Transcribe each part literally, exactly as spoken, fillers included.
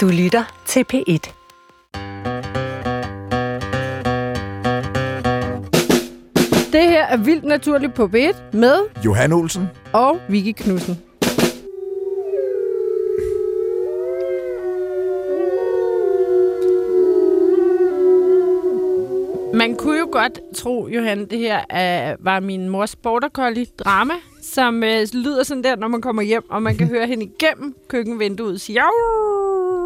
Du lytter til P et. Det her er Vildt Naturligt på P et med Johan Olsen og Vicky Knudsen. Man kunne jo godt tro, Johan, det her uh, var min mors border collie drama, som uh, lyder sådan der, når man kommer hjem, og man kan høre hende igennem køkkenvinduet sige.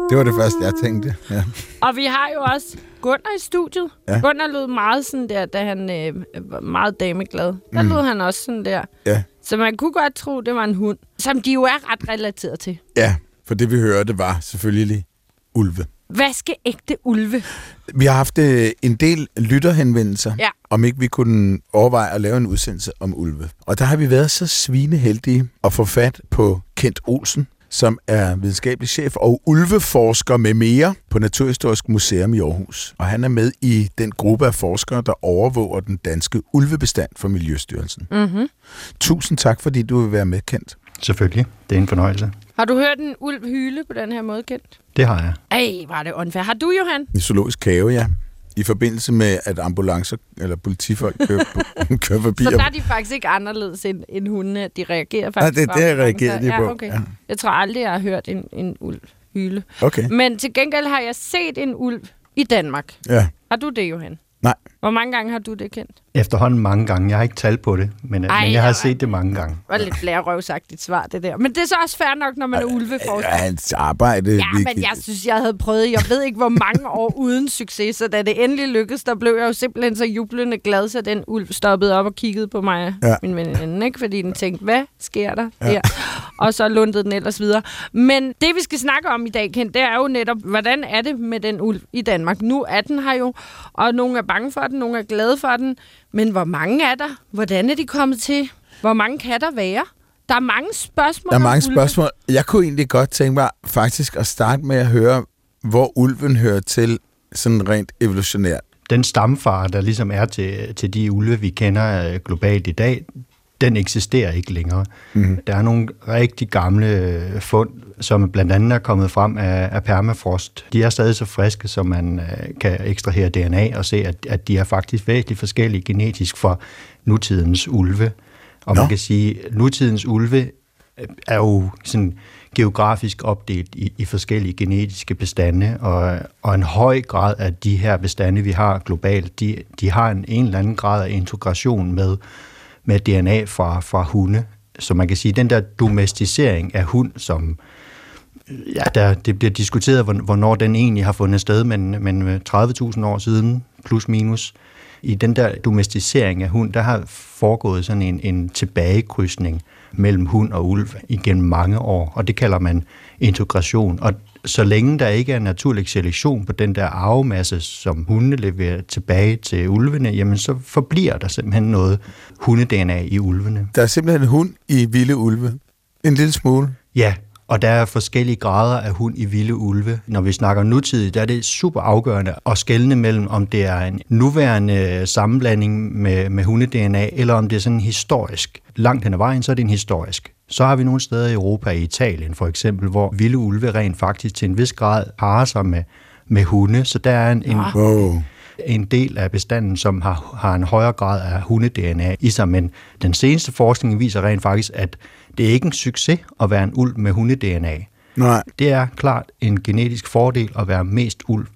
Det var det første, jeg tænkte. Ja. Og vi har jo også Gunnar i studiet. Ja. Gunnar lød meget sådan der, da han øh, var meget dameglad. Der mm. lød han også sådan der. Ja. Så man kunne godt tro, det var en hund, som de jo er ret relateret til. Ja, for det vi hørte var selvfølgelig ulve. Hvad skal ægte ulve? Vi har haft øh, en del lytterhenvendelser, ja. om ikke vi kunne overveje at lave en udsendelse om ulve. Og der har vi været så svineheldige at få fat på Kent Olsen, som er videnskabelig chef og ulveforsker med mere på Naturhistorisk Museum i Aarhus. Og han er med i den gruppe af forskere, der overvåger den danske ulvebestand for Miljøstyrelsen. Mm-hmm. Tusind tak, fordi du vil være med, Kent. Selvfølgelig. Det er en fornøjelse. Har du hørt en ulv hyle på den her måde, Kent? Det har jeg. Ej, var det unfair. Har du, Johan? I zoologisk have, ja. I forbindelse med, at ambulancer eller politifolk kører, kører forbi. Så der er de faktisk ikke anderledes end, end hunde. De reagerer faktisk. Nej, det er det, jeg reagerer de på. Ja, okay. Ja. Jeg tror aldrig, jeg har hørt en, en ulv hyle. Okay. Men til gengæld har jeg set en ulv i Danmark. Ja. Har du det, Johan? Nej. Hvor mange gange har du det, Kent? Efterhånden mange gange. Jeg har ikke talt på det, men, Ej, men jeg har set det mange gange. Det var lidt blærerøvsagtigt svar, det der. Men det er så også fair nok, når man er ulveforsker. Ja, hans arbejde. Ja, men jeg synes, jeg havde prøvet, jeg ved ikke, hvor mange år uden succes. Så da det endelig lykkedes, der blev jeg jo simpelthen så jublende glad, så den ulv stoppede op og kiggede på mig, ja. min veninde, ikke? Fordi den tænkte, hvad sker der ja. her? Og så lundede den ellers videre. Men det, vi skal snakke om i dag, Kent, det er jo netop, hvordan er det med den ulv i Danmark? Nu er den her jo, og nogen er bange for den, nogen er glade for den. Men hvor mange er der? Hvordan er de kommet til? Hvor mange kan der være? Der er mange spørgsmål. Der er mange spørgsmål. Jeg kunne egentlig godt tænke mig faktisk at starte med at høre, hvor ulven hører til sådan rent evolutionært. Den stamfar, der ligesom er til, til de ulve, vi kender globalt i dag, den eksisterer ikke længere. Mm-hmm. Der er nogle rigtig gamle fund, som blandt andet er kommet frem af, af permafrost. De er stadig så friske, så man kan ekstrahere D N A og se, at, at de er faktisk væsentligt forskellige genetisk fra nutidens ulve. Og no. man kan sige, at nutidens ulve er jo sådan geografisk opdelt i, i forskellige genetiske bestande, og, og en høj grad af de her bestande, vi har globalt, de, de har en, en eller anden grad af integration med med D N A fra, fra hunde. Så man kan sige, at den der domesticering af hund, som ja, der, det bliver diskuteret, hvornår den egentlig har fundet sted, men, men tredive tusind år siden, plus minus, i den der domesticering af hund, der har foregået sådan en, en tilbagekrydsning mellem hund og ulv igennem mange år, og det kalder man integration. Og så længe der ikke er naturlig selektion på den der arvemasse, som hundene leverer tilbage til ulvene, jamen så forbliver der simpelthen noget hunde-D N A i ulvene. Der er simpelthen en hund i vilde ulve. En lille smule. Ja, og der er forskellige grader af hund i vilde ulve. Når vi snakker nutidigt, der er det super afgørende at skelne mellem, om det er en nuværende sammenblanding med, med hunde-D N A, eller om det er sådan historisk. Langt hen ad vejen, så er det en historisk. Så har vi nogle steder i Europa, i Italien for eksempel, hvor vilde ulve rent faktisk til en vis grad parer sig med, med hunde. Så der er en, en, wow. en del af bestanden, som har, har en højere grad af hunde-D N A i sig. Men den seneste forskning viser rent faktisk, at det er ikke en succes at være en ulv med hunde-D N A. Nej. Det er klart en genetisk fordel at være mest ulv.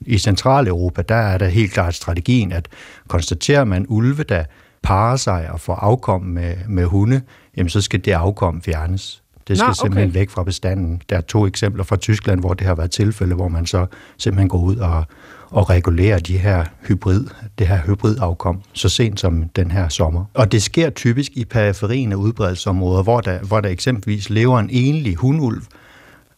I Centraleuropa, der er der helt klart strategien, at konstaterer man ulve, der parer sig og får afkom med, med hunde, jamen så skal det afkom fjernes. Det skal Nå, okay. simpelthen væk fra bestanden. Der er to eksempler fra Tyskland, hvor det har været tilfælde, hvor man så simpelthen går ud og, og regulerer de her hybrid, det her hybridafkom, så sent som den her sommer. Og det sker typisk i periferien af udbredelsesområder, hvor der, hvor der eksempelvis lever en enlig hunulv,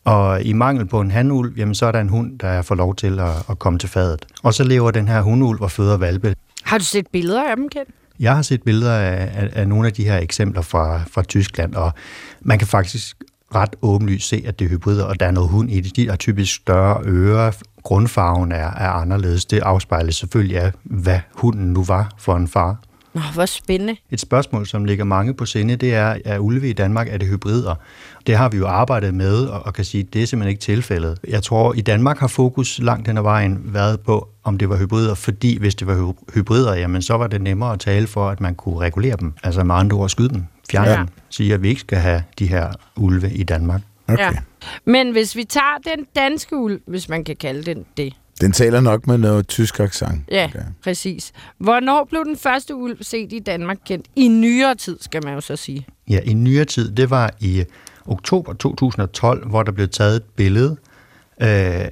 og i mangel på en hanulv, jamen så er der en hund, der får lov til at, at komme til fadet. Og så lever den her hunulv og føder hvalpe. Har du set billeder af dem, Kent? Jeg har set billeder af, af, af nogle af de her eksempler fra, fra Tyskland, og man kan faktisk ret åbenlyst se, at det er hybrider, og der er noget hund i det. De har typisk større ører. Grundfarven er, er anderledes. Det afspejles selvfølgelig af, hvad hunden nu var for en far. Nå, hvor spændende. Et spørgsmål, som ligger mange på sinde, det er, er ulve i Danmark, er det hybrider? det har vi jo arbejdet med, og, og kan sige, at det er simpelthen ikke tilfældet. Jeg tror, i Danmark har fokus langt hen ad vejen været på, om det var hybrider, fordi hvis det var hybrider, jamen så var det nemmere at tale for, at man kunne regulere dem. Altså med andre ord skyde dem, fjerne ja. dem, sige, at vi ikke skal have de her ulve i Danmark. Okay. Ja. Men hvis vi tager den danske ulv, hvis man kan kalde den det. Den taler nok med noget tysk accent. Ja, okay. Præcis. Hvornår blev den første ulv set i Danmark kendt? I nyere tid, skal man jo så sige. Ja, i nyere tid, det var i oktober to tusind og tolv, hvor der blev taget et billede øh,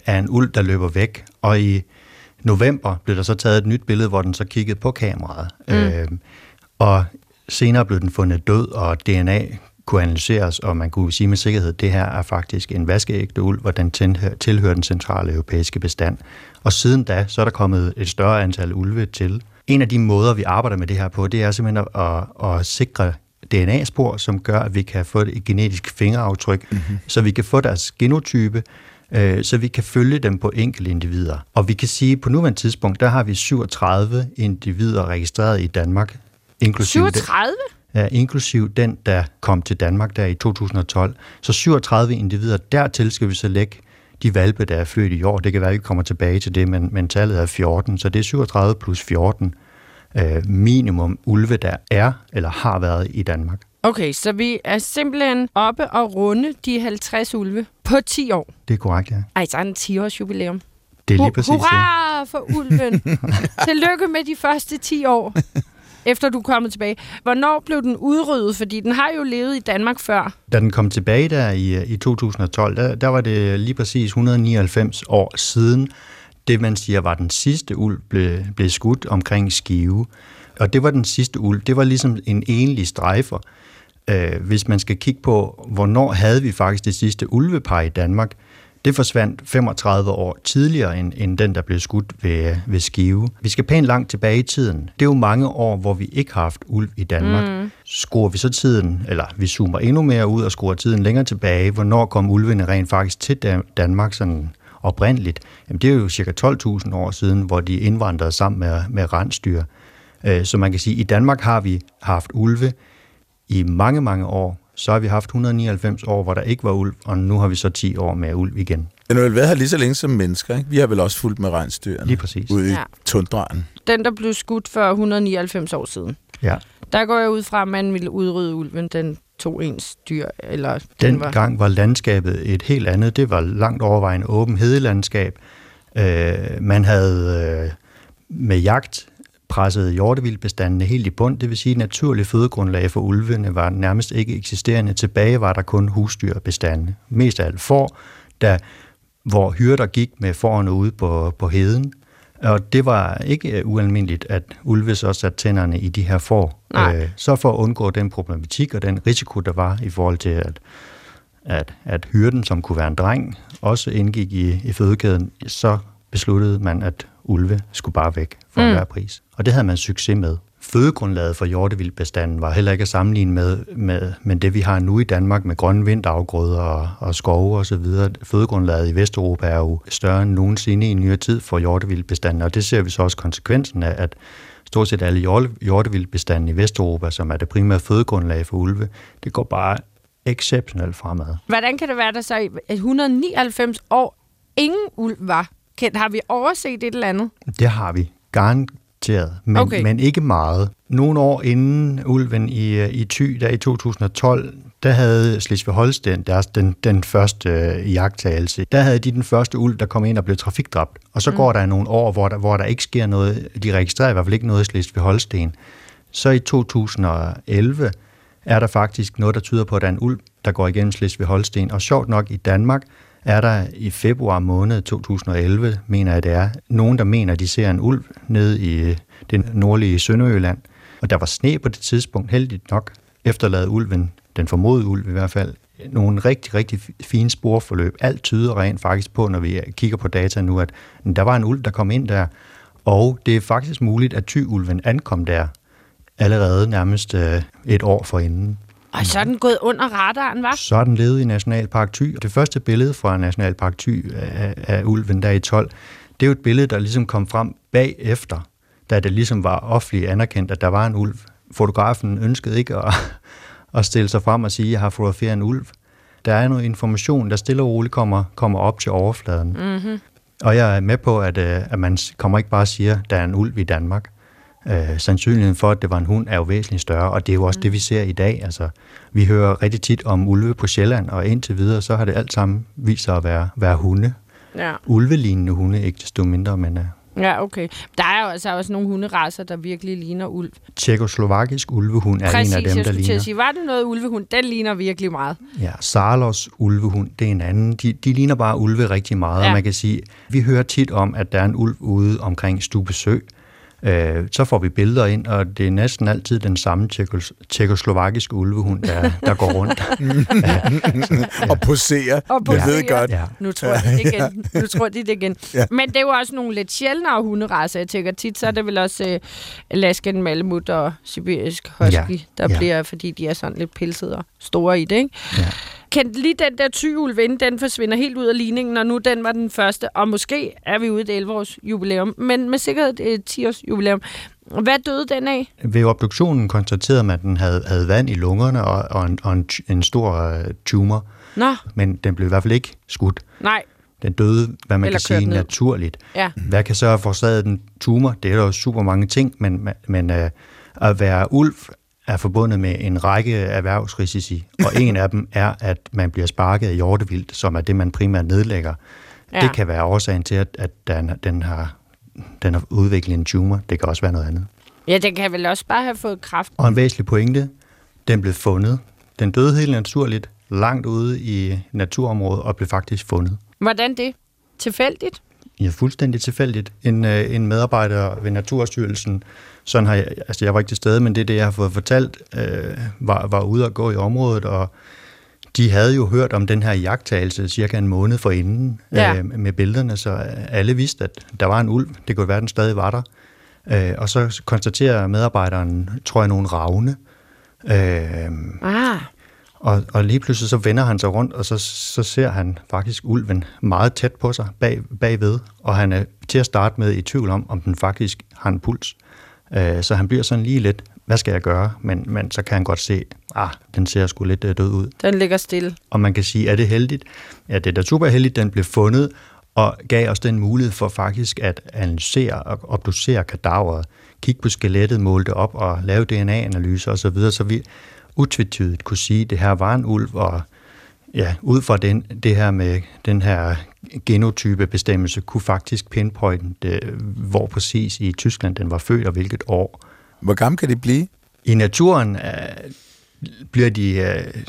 af en ulv, der løber væk. Og i november blev der så taget et nyt billede, hvor den så kiggede på kameraet. Mm. Øh, og senere blev den fundet død, og D N A kunne analyseres, og man kunne sige med sikkerhed, at det her er faktisk en vaskeægte ulv, hvor den tilhører den centrale europæiske bestand. Og siden da, så er der kommet et større antal ulve til. En af de måder, vi arbejder med det her på, det er simpelthen at, at sikre D N A-spor, som gør, at vi kan få et genetisk fingeraftryk, mm-hmm. så vi kan få deres genotype, øh, så vi kan følge dem på enkelte individer. Og vi kan sige, at på nuværende tidspunkt, der har vi syvogtredive individer registreret i Danmark. syvogtredive? Ja, inklusiv den, der kom til Danmark der i to tusind og tolv. Så syvogtredive individer. Dertil skal vi så lægge de hvalpe, der er født i år. Det kan være, at vi kommer tilbage til det, men, men tallet er fjorten. Så det er syvogtredive plus fjorten øh, minimum ulve, der er eller har været i Danmark. Okay, så vi er simpelthen oppe og runde de halvtreds ulve på ti år. Det er korrekt, ja. Ej, så er en ti-års jubilæum. Det er lige præcis det. Hurra for ulven! Tillykke med de første ti år. Efter du er kommet tilbage. Hvornår blev den udryddet? Fordi den har jo levet i Danmark før. Da den kom tilbage der i, i to tusind og tolv, der, der var det lige præcis et hundrede og nioghalvfems år siden. Det, man siger, var den sidste ulv, blev, blev skudt omkring Skive. Og det var den sidste ulv. Det var ligesom en enlig strejfer. Øh, hvis man skal kigge på, hvornår havde vi faktisk det sidste ulvepar i Danmark, det forsvandt femogtredive år tidligere, end, end den, der blev skudt ved, ved Skive. Vi skal pænt langt tilbage i tiden. Det er jo mange år, hvor vi ikke har haft ulv i Danmark. Mm. Skruer vi så tiden, eller vi zoomer endnu mere ud og skruer tiden længere tilbage, hvornår kom ulvene rent faktisk til Danmark sådan oprindeligt? Jamen, det er jo cirka tolv tusind år siden, hvor de indvandrede sammen med, med rensdyr. Så man kan sige, at i Danmark har vi haft ulve i mange, mange år. Så har vi haft et hundrede og nioghalvfems år, hvor der ikke var ulv, og nu har vi så ti år med ulv igen. Den har vel været her lige så længe som mennesker, ikke? Vi har vel også fulgt med rensdyrene ude ja. i tundraen. Den, der blev skudt for et hundrede og nioghalvfems år siden. Ja. Der går jeg ud fra, at man ville udrydde ulven, den tog ens dyr. Eller den var... gang var landskabet et helt andet. Det var langt overvejende åben hedelandskab. Øh, man havde øh, med jagt pressede hjortevildbestandene helt i bund, det vil sige, at naturlige fødegrundlag for ulvene var nærmest ikke eksisterende. Tilbage var der kun husdyrbestandene. Mest af alt får, der, hvor hyrder gik med fårene ude på, på heden. Og det var ikke ualmindeligt, at ulve så satte tænderne i de her får. Øh, så for at undgå den problematik og den risiko, der var i forhold til, at, at, at hyrden, som kunne være en dreng, også indgik i, i fødekæden, så besluttede man, at ulve skulle bare væk for mm. enhver pris. Og det havde man succes med. Fødegrundlaget for hjortevildbestanden var heller ikke at sammenligne med, med, med det, vi har nu i Danmark med grønne vinterafgrøder og, og skove osv. Fødegrundlaget i Vesteuropa er jo større end nogensinde i nyere tid for hjortevildbestanden, og det ser vi så også konsekvensen af, at stort set alle hjortevildbestanden i Vesteuropa, som er det primære fødegrundlag for ulve, det går bare exceptionelt fremad. Hvordan kan det være, der så i et hundrede og nioghalvfems år ingen ulv var? Har vi overset et eller andet? Det har vi. Garanteret. Men, okay. men ikke meget. Nogle år inden ulven i, i Thy, der i to tusind og tolv, der havde Slesvig-Holsten deres den, den første øh, jagttagelse. Der havde de den første ulv, der kom ind og blev trafikdræbt. Og så mm. går der nogle år, hvor der, hvor der ikke sker noget. De registrerer i hvert fald ikke noget i Slesvig-Holsten. Så i to tusind og elleve er der faktisk noget, der tyder på, at der er en ulv, der går igennem Slesvig-Holsten. Og sjovt nok i Danmark er der i februar måned to tusind og elleve, mener jeg det er, nogen, der mener, de ser en ulv ned i den nordlige Sønderjylland. Og der var sne på det tidspunkt, heldigt nok, efterlade ulven, den formodede ulv i hvert fald, nogle rigtig, rigtig fine sporforløb. Alt tyder rent faktisk på, når vi kigger på data nu, at der var en ulv, der kom ind der, og det er faktisk muligt, at Thy-ulven ankom der allerede nærmest et år forinden. Og så er den gået under radaren, hva'? Så er den levet i Nationalpark Thy. Det første billede fra Nationalpark Thy af, af ulven der i tolv, det er jo et billede, der ligesom kom frem bagefter, da det ligesom var offentligt anerkendt, at der var en ulv. Fotografen ønskede ikke at, at stille sig frem og sige, at jeg har fotograferet en ulv. Der er noget information, der stille og roligt kommer, kommer op til overfladen. Mm-hmm. Og jeg er med på, at, at man kommer ikke bare og siger, at der er en ulv i Danmark. Øh, sandsynligheden for, at det var en hund, er jo væsentligt større, og det er jo også mm. det, vi ser i dag. Altså, vi hører rigtig tit om ulve på Sjælland, og indtil videre, så har det alt sammen vist sig at være, være hunde. Ja. Ulvelignende hunde, ikke desto mindre, men... Ja, okay. Der er jo altså også nogle hunderaser, der virkelig ligner ulv. Tjekoslovakisk ulvehund er Præcis, en af dem, der ligner. Præcis, jeg skulle sige, var det noget ulvehund? Den ligner virkelig meget. Ja, Zarlos ulvehund, det er en anden. De, de ligner bare ulve rigtig meget, ja. Og man kan sige, vi hører tit om, at der er en ulv ude omkring Stubbe Sø. Øh, så får vi billeder ind, og det er næsten altid den samme tjekos- tjekoslovakiske ulvehund, der, der går rundt. ja. Og poserer. Og poserer. Jeg ved godt. Ja. Nu tror jeg det igen. Nu tror jeg det igen. Ja. Men det er jo også nogle lidt sjældnere hunderaser. Jeg tænker tit, så er det vel også øh, Alaskan Malamute og sibirisk Husky, ja. der ja. bliver, fordi de er sådan lidt pilsede og store i det, ikke? Ja. Kent, lige den der tyulven, den forsvinder helt ud af ligningen, og nu den var den første, og måske er vi ude i et elleve-års jubilæum, men med sikkerhed et ti-års jubilæum. Hvad døde den af? Ved obduktionen konstaterede man, at den havde, havde vand i lungerne og, og, en, og en, en stor tumor. Nå. Men den blev i hvert fald ikke skudt. Nej. Den døde, hvad man Eller kan sige, ned. naturligt. Ja. Hvad kan så have forårsaget den tumor? Det er der jo super mange ting, men, men øh, at være ulv er forbundet med en række erhvervsrisici, og en af dem er, at man bliver sparket af hjortevildt, som er det, man primært nedlægger. Ja. Det kan være årsagen til, at, at den, den, har, den har udviklet en tumor. Det kan også være noget andet. Ja, den kan vel også bare have fået kræft. Og en væsentlig pointe, den blev fundet. Den døde helt naturligt, langt ude i naturområdet, og blev faktisk fundet. Hvordan det? Tilfældigt? Ja, fuldstændig tilfældigt. En, en medarbejder ved Naturstyrelsen, sådan har jeg, altså jeg var ikke til stede, men det er det, jeg har fået fortalt, øh, var, var ude at gå i området, og de havde jo hørt om den her jagttagelse cirka en måned forinden ja. øh, med billederne, så alle vidste, at der var en ulv. Det kunne være, den stadig var der. Øh, og så konstaterer medarbejderen, tror jeg, nogle ravne. Øh, ah. Og, og lige pludselig så vender han sig rundt, og så, så ser han faktisk ulven meget tæt på sig bag, bagved, og han er til at starte med i tvivl om, om den faktisk har en puls. Øh, så han bliver sådan lige lidt, hvad skal jeg gøre? Men, men så kan han godt se, ah, den ser sgu lidt øh, død ud. Den ligger stille. Og man kan sige, er det heldigt? Ja, det er da super heldigt, den blev fundet, og gav os den mulighed for faktisk at analysere og obducere kadaveret, kigge på skelettet, måle det op og lave D N A-analyser osv., så vi utvetydigt kunne sige, at det her var en ulv, og ja, ud fra den, det her med den her genotypebestemmelse, kunne faktisk pinpointe, hvor præcis i Tyskland den var født, og hvilket år. Hvor gammel kan det blive? I naturen øh, bliver de... Øh,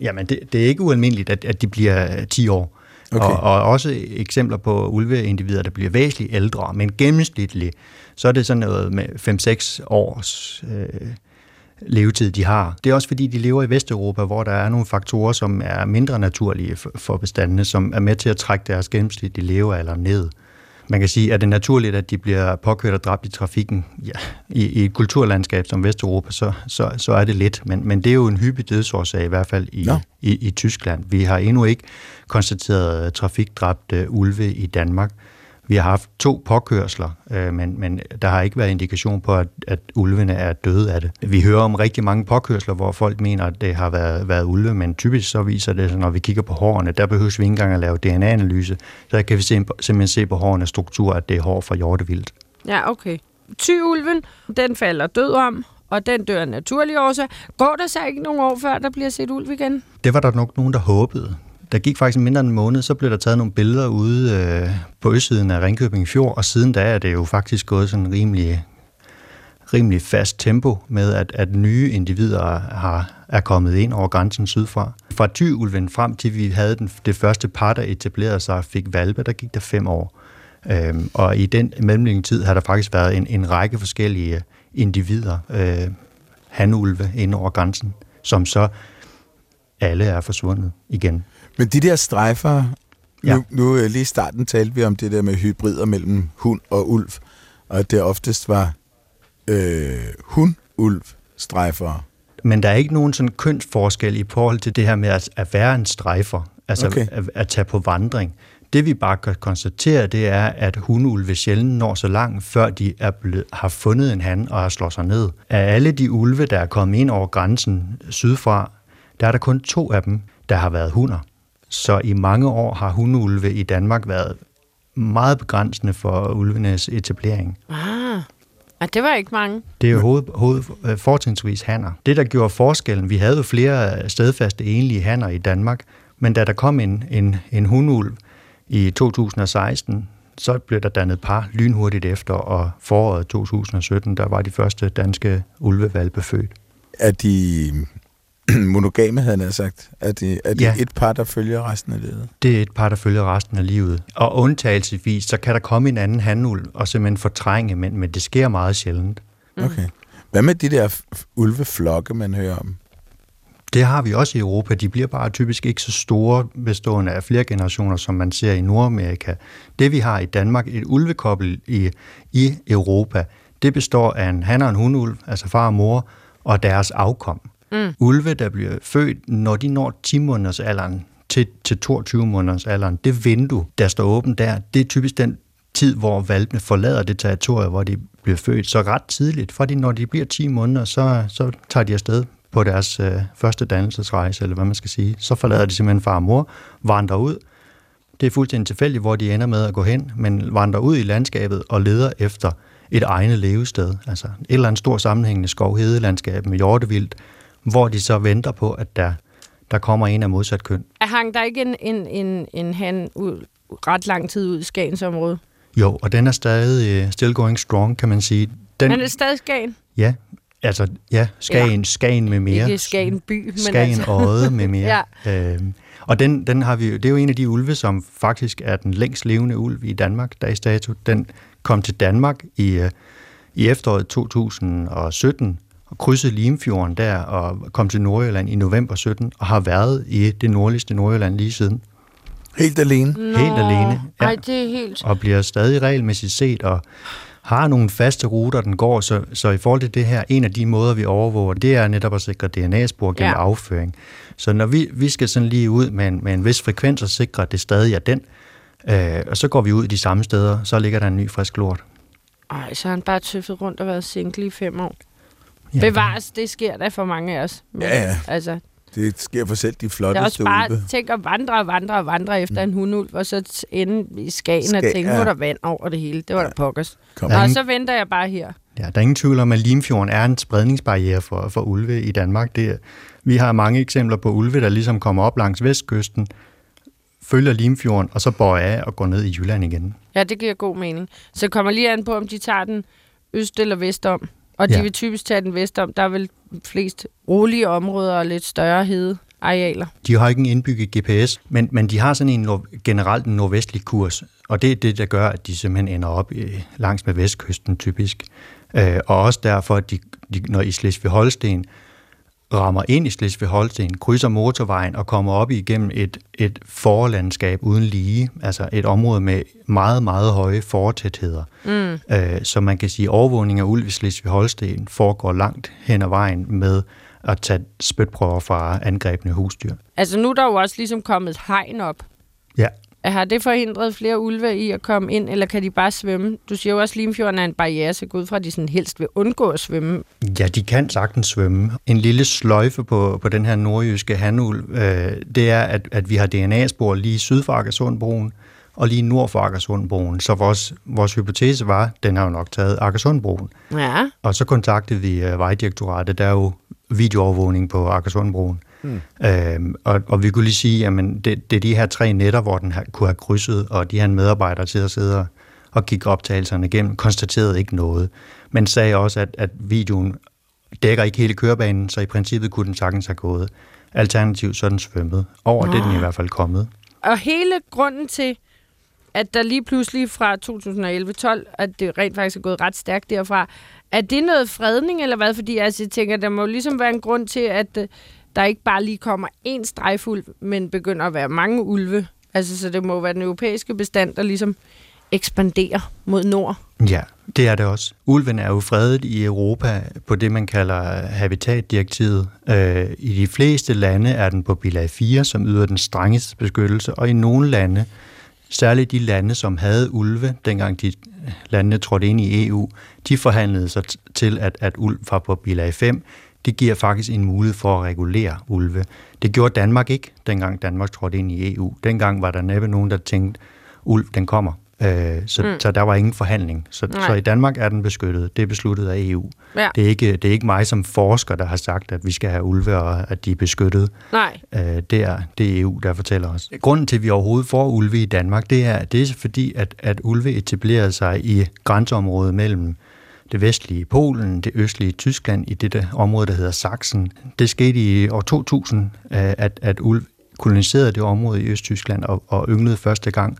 jamen, det, det er ikke ualmindeligt, at, at de bliver ti år. Okay. Og, og også eksempler på ulveindivider, der bliver væsentligt ældre, men gennemsnitligt, så er det sådan noget med fem til seks års... Øh, levetid, de har. Det er også fordi, de lever i Vesteuropa, hvor der er nogle faktorer, som er mindre naturlige for bestandene, som er med til at trække deres gennemsnitlige levealder ned. Man kan sige, at det er naturligt, at de bliver påkørt og dræbt i trafikken. Ja, i, i et kulturlandskab som Vesteuropa, så, så, så er det lidt. Men, men det er jo en hyppig dødsårsag, i hvert fald i, ja. i, i Tyskland. Vi har endnu ikke konstateret trafikdræbte ulve i Danmark. Vi har haft to påkørsler, øh, men, men der har ikke været indikation på, at, at ulvene er døde af det. Vi hører om rigtig mange påkørsler, hvor folk mener, at det har været, været ulve, men typisk så viser det, når vi kigger på hårene, der behøver vi ikke engang at lave D N A-analyse, så kan vi simpelthen se på hårenes struktur, at det er hår fra hjortevildt. Ja, okay. Tyulven, den falder død om, og den dør naturligt også. Går der så ikke nogen år før, der bliver set ulv igen? Det var der nok nogen, der håbede. Der gik faktisk mindre end en måned, så blev der taget nogle billeder ude øh, på østsiden af Ringkøbing Fjord, og siden da er det jo faktisk gået sådan en rimelig, rimelig fast tempo med, at, at nye individer har, er kommet ind over grænsen sydfra. Fra tyulven frem til vi havde den, det første par, der etablerede sig og fik valpe, der gik der fem år. Øhm, og i den mellemliggende tid har der faktisk været en, en række forskellige individer, øh, hanulve, ind over grænsen, som så alle er forsvundet igen. Men de der strejfer, ja. nu, nu lige i starten talte vi om det der med hybrider mellem hund og ulv, og at det oftest var øh, hund-ulv-strejfere. Men der er ikke nogen sådan kønsforskel i forhold til det her med at, at være en strejfer, altså okay. at, at tage på vandring. Det vi bare kan konstatere, det er, at hundeulve sjældent når så langt, før de er blevet, har fundet en han og har slået sig ned. Af alle de ulve, der er kommet ind over grænsen sydfra, der er der kun to af dem, der har været hunder. Så i mange år har hundeulve i Danmark været meget begrænsende for ulvenes etablering. Ah, og det var ikke mange. Det er hoved, hoved, fortrinsvis hanner. Det, der gjorde forskellen, vi havde jo flere stedfaste enlige hanner i Danmark, men da der kom en, en, en hundeulv i to tusind og seksten, så blev der dannet par lynhurtigt efter, og foråret to tusind og sytten, der var de første danske ulvevalpe født. Er de monogame, havde han sagt? Er det, er det ja. et par, der følger resten af livet? Det er et par, der følger resten af livet. Og undtagelsesvis, så kan der komme en anden hanulv og simpelthen fortrænge, men, men det sker meget sjældent. Okay. Hvad med de der ulveflokke, man hører om? Det har vi også i Europa. De bliver bare typisk ikke så store, bestående af flere generationer, som man ser i Nordamerika. Det vi har i Danmark, et ulvekobbel i, i Europa, det består af en han og en hunulv, altså far og mor, og deres afkom. Mm. Ulve, der bliver født, når de når ti måneders alderen til, til toogtyve måneders alderen, det vindue, der står åbent der, det er typisk den tid, hvor valpene forlader det territorium, hvor de bliver født. Så ret tidligt, fordi når de bliver ti måneder, så, så tager de afsted på deres øh, første dannelsesrejse, eller hvad man skal sige. Så forlader de simpelthen far og mor, vandrer ud. Det er fuldstændig tilfældigt, hvor de ender med at gå hen, men vandrer ud i landskabet og leder efter et egnet levested. Altså et eller andet stort sammenhængende skovhedelandskab med hjortevildt, hvor de så venter på, at der, der kommer en af modsat køn. Er hang der ikke en, en, en, en han ud, ret lang tid ud i Skagens område? Jo, og den er stadig uh, still going strong, kan man sige. Den er stadig Skagen? Ja, altså ja, Skagen, ja. Skagen med mere. Ikke Skagen by, men Skagen altså. Odde med mere. ja. øhm, og den, den har vi, det er jo en af de ulve, som faktisk er den længst levende ulv i Danmark, der i statu. Den kom til Danmark i, uh, i efteråret to tusind og sytten, og krydsede Limfjorden der og kom til Nordjylland i november sytten og har været i det nordligste Nordjylland lige siden. Helt alene? Nå, helt alene. Ja. Ej, det er helt... Og bliver stadig regelmæssigt set og har nogle faste ruter, den går. Så, så i forhold til det her, en af de måder, vi overvåger, det er netop at sikre D N A-spor gennem ja. afføring. Så når vi, vi skal sådan lige ud med en, med en vis frekvens og sikre, at det stadig er den, øh, og så går vi ud de samme steder, så ligger der en ny frisk lort. Ej, så har han bare tøffet rundt og været single i fem år. Ja, bevares, det sker der for mange af os. Men, ja, ja. Altså, det sker for selv de flotteste ulve. Jeg også bare tænker at vandre og vandre og vandre efter mm. en hundulv, og så ende i Skagen Skag, og tænke, ja. nu er der vand over det hele. Det var ja. der pokkers. Kom. Og så venter jeg bare her. Ja, der er ingen tvivl om, at Limfjorden er en spredningsbarriere for, for ulve i Danmark. Det, vi har mange eksempler på ulve, der ligesom kommer op langs vestkysten, følger Limfjorden, og så bøjer af og går ned i Jylland igen. Ja, det giver god mening. Så kommer lige an på, om de tager den øst eller vest om. Og de ja. vil typisk tage den vest om. Der er vel flest rolige områder og lidt større hedearealer. De har ikke en indbygget G P S, men, men de har sådan en nord, generelt en nordvestlig kurs. Og det er det, der gør, at de simpelthen ender op øh, langs med vestkysten typisk. Øh, og også derfor, at de, de, når i Slesvig-Holsten rammer ind i Slesvig-Holsten, krydser motorvejen og kommer op igennem et, et forlandskab uden lige, altså et område med meget, meget høje fortætheder. Mm. Øh, så man kan sige, at overvågning af ulv i Slesvig-Holsten foregår langt hen ad vejen med at tage spytprøver fra angrebne husdyr. Altså nu er der jo også ligesom kommet hegn op. Ja. Har det forhindret flere ulve i at komme ind, eller kan de bare svømme? Du siger jo også, at Limfjorden er en barriere, så ud fra, at de sådan helst vil undgå at svømme. Ja, de kan sagtens svømme. En lille sløjfe på, på den her nordjyske hanulv, øh, det er, at, at vi har D N A-spor lige syd for Akersundbroen og lige nord for Akersundbroen. Så vores, vores hypotese var, at den har jo nok taget Akersundbroen. Ja. Og så kontaktede vi øh, Vejdirektoratet. Der er jo videoovervågning på Akersundbroen. Hmm. Øhm, og, og vi kunne lige sige, at det, det er de her tre netter, hvor den her, kunne have krydset, og de her medarbejdere til at sidde og, og kigge optagelserne igennem, konstaterede ikke noget, men sagde også, at, at videoen dækker ikke hele kørebanen, så i princippet kunne den sagtens have gået. Alternativt så den svømmede. Over Nå. det den i hvert fald kommet. Og hele grunden til, at der lige pludselig fra to tusind og elleve tolv, at det rent faktisk er gået ret stærkt derfra, er det noget fredning eller hvad? Fordi altså, jeg tænker, der må ligesom være en grund til, at der ikke bare lige kommer én strejfulv, men begynder at være mange ulve. Altså, så det må være den europæiske bestand, der ligesom ekspanderer mod nord. Ja, det er det også. Ulven er jo fredet i Europa på det, man kalder habitatdirektivet. Øh, I de fleste lande er den på bilag fire, som yder den strengeste beskyttelse, og i nogle lande, særligt de lande, som havde ulve, dengang de landene trådte ind i E U, de forhandlede sig til, at, at ulv var på bilag fem. det giver faktisk en mulighed for at regulere ulve. Det gjorde Danmark ikke, dengang Danmark trådte ind i E U. Dengang var der næppe nogen, der tænkte, ulv, den kommer. Øh, så, mm. så der var ingen forhandling. Så, så i Danmark er den beskyttet. Det er besluttet af E U. Ja. Det er ikke, det er ikke mig som forsker, der har sagt, at vi skal have ulve, og at de er beskyttet. Nej. Øh, det, er, det er E U, der fortæller os. Grunden til, at vi overhovedet får ulve i Danmark, det er, det er fordi, at, at ulve etablerede sig i grænseområdet mellem det vestlige Polen, det østlige Tyskland, i dette område, der hedder Sachsen. Det skete i år to tusind, at, at ulv koloniserede det område i Østtyskland og, og ynglede første gang.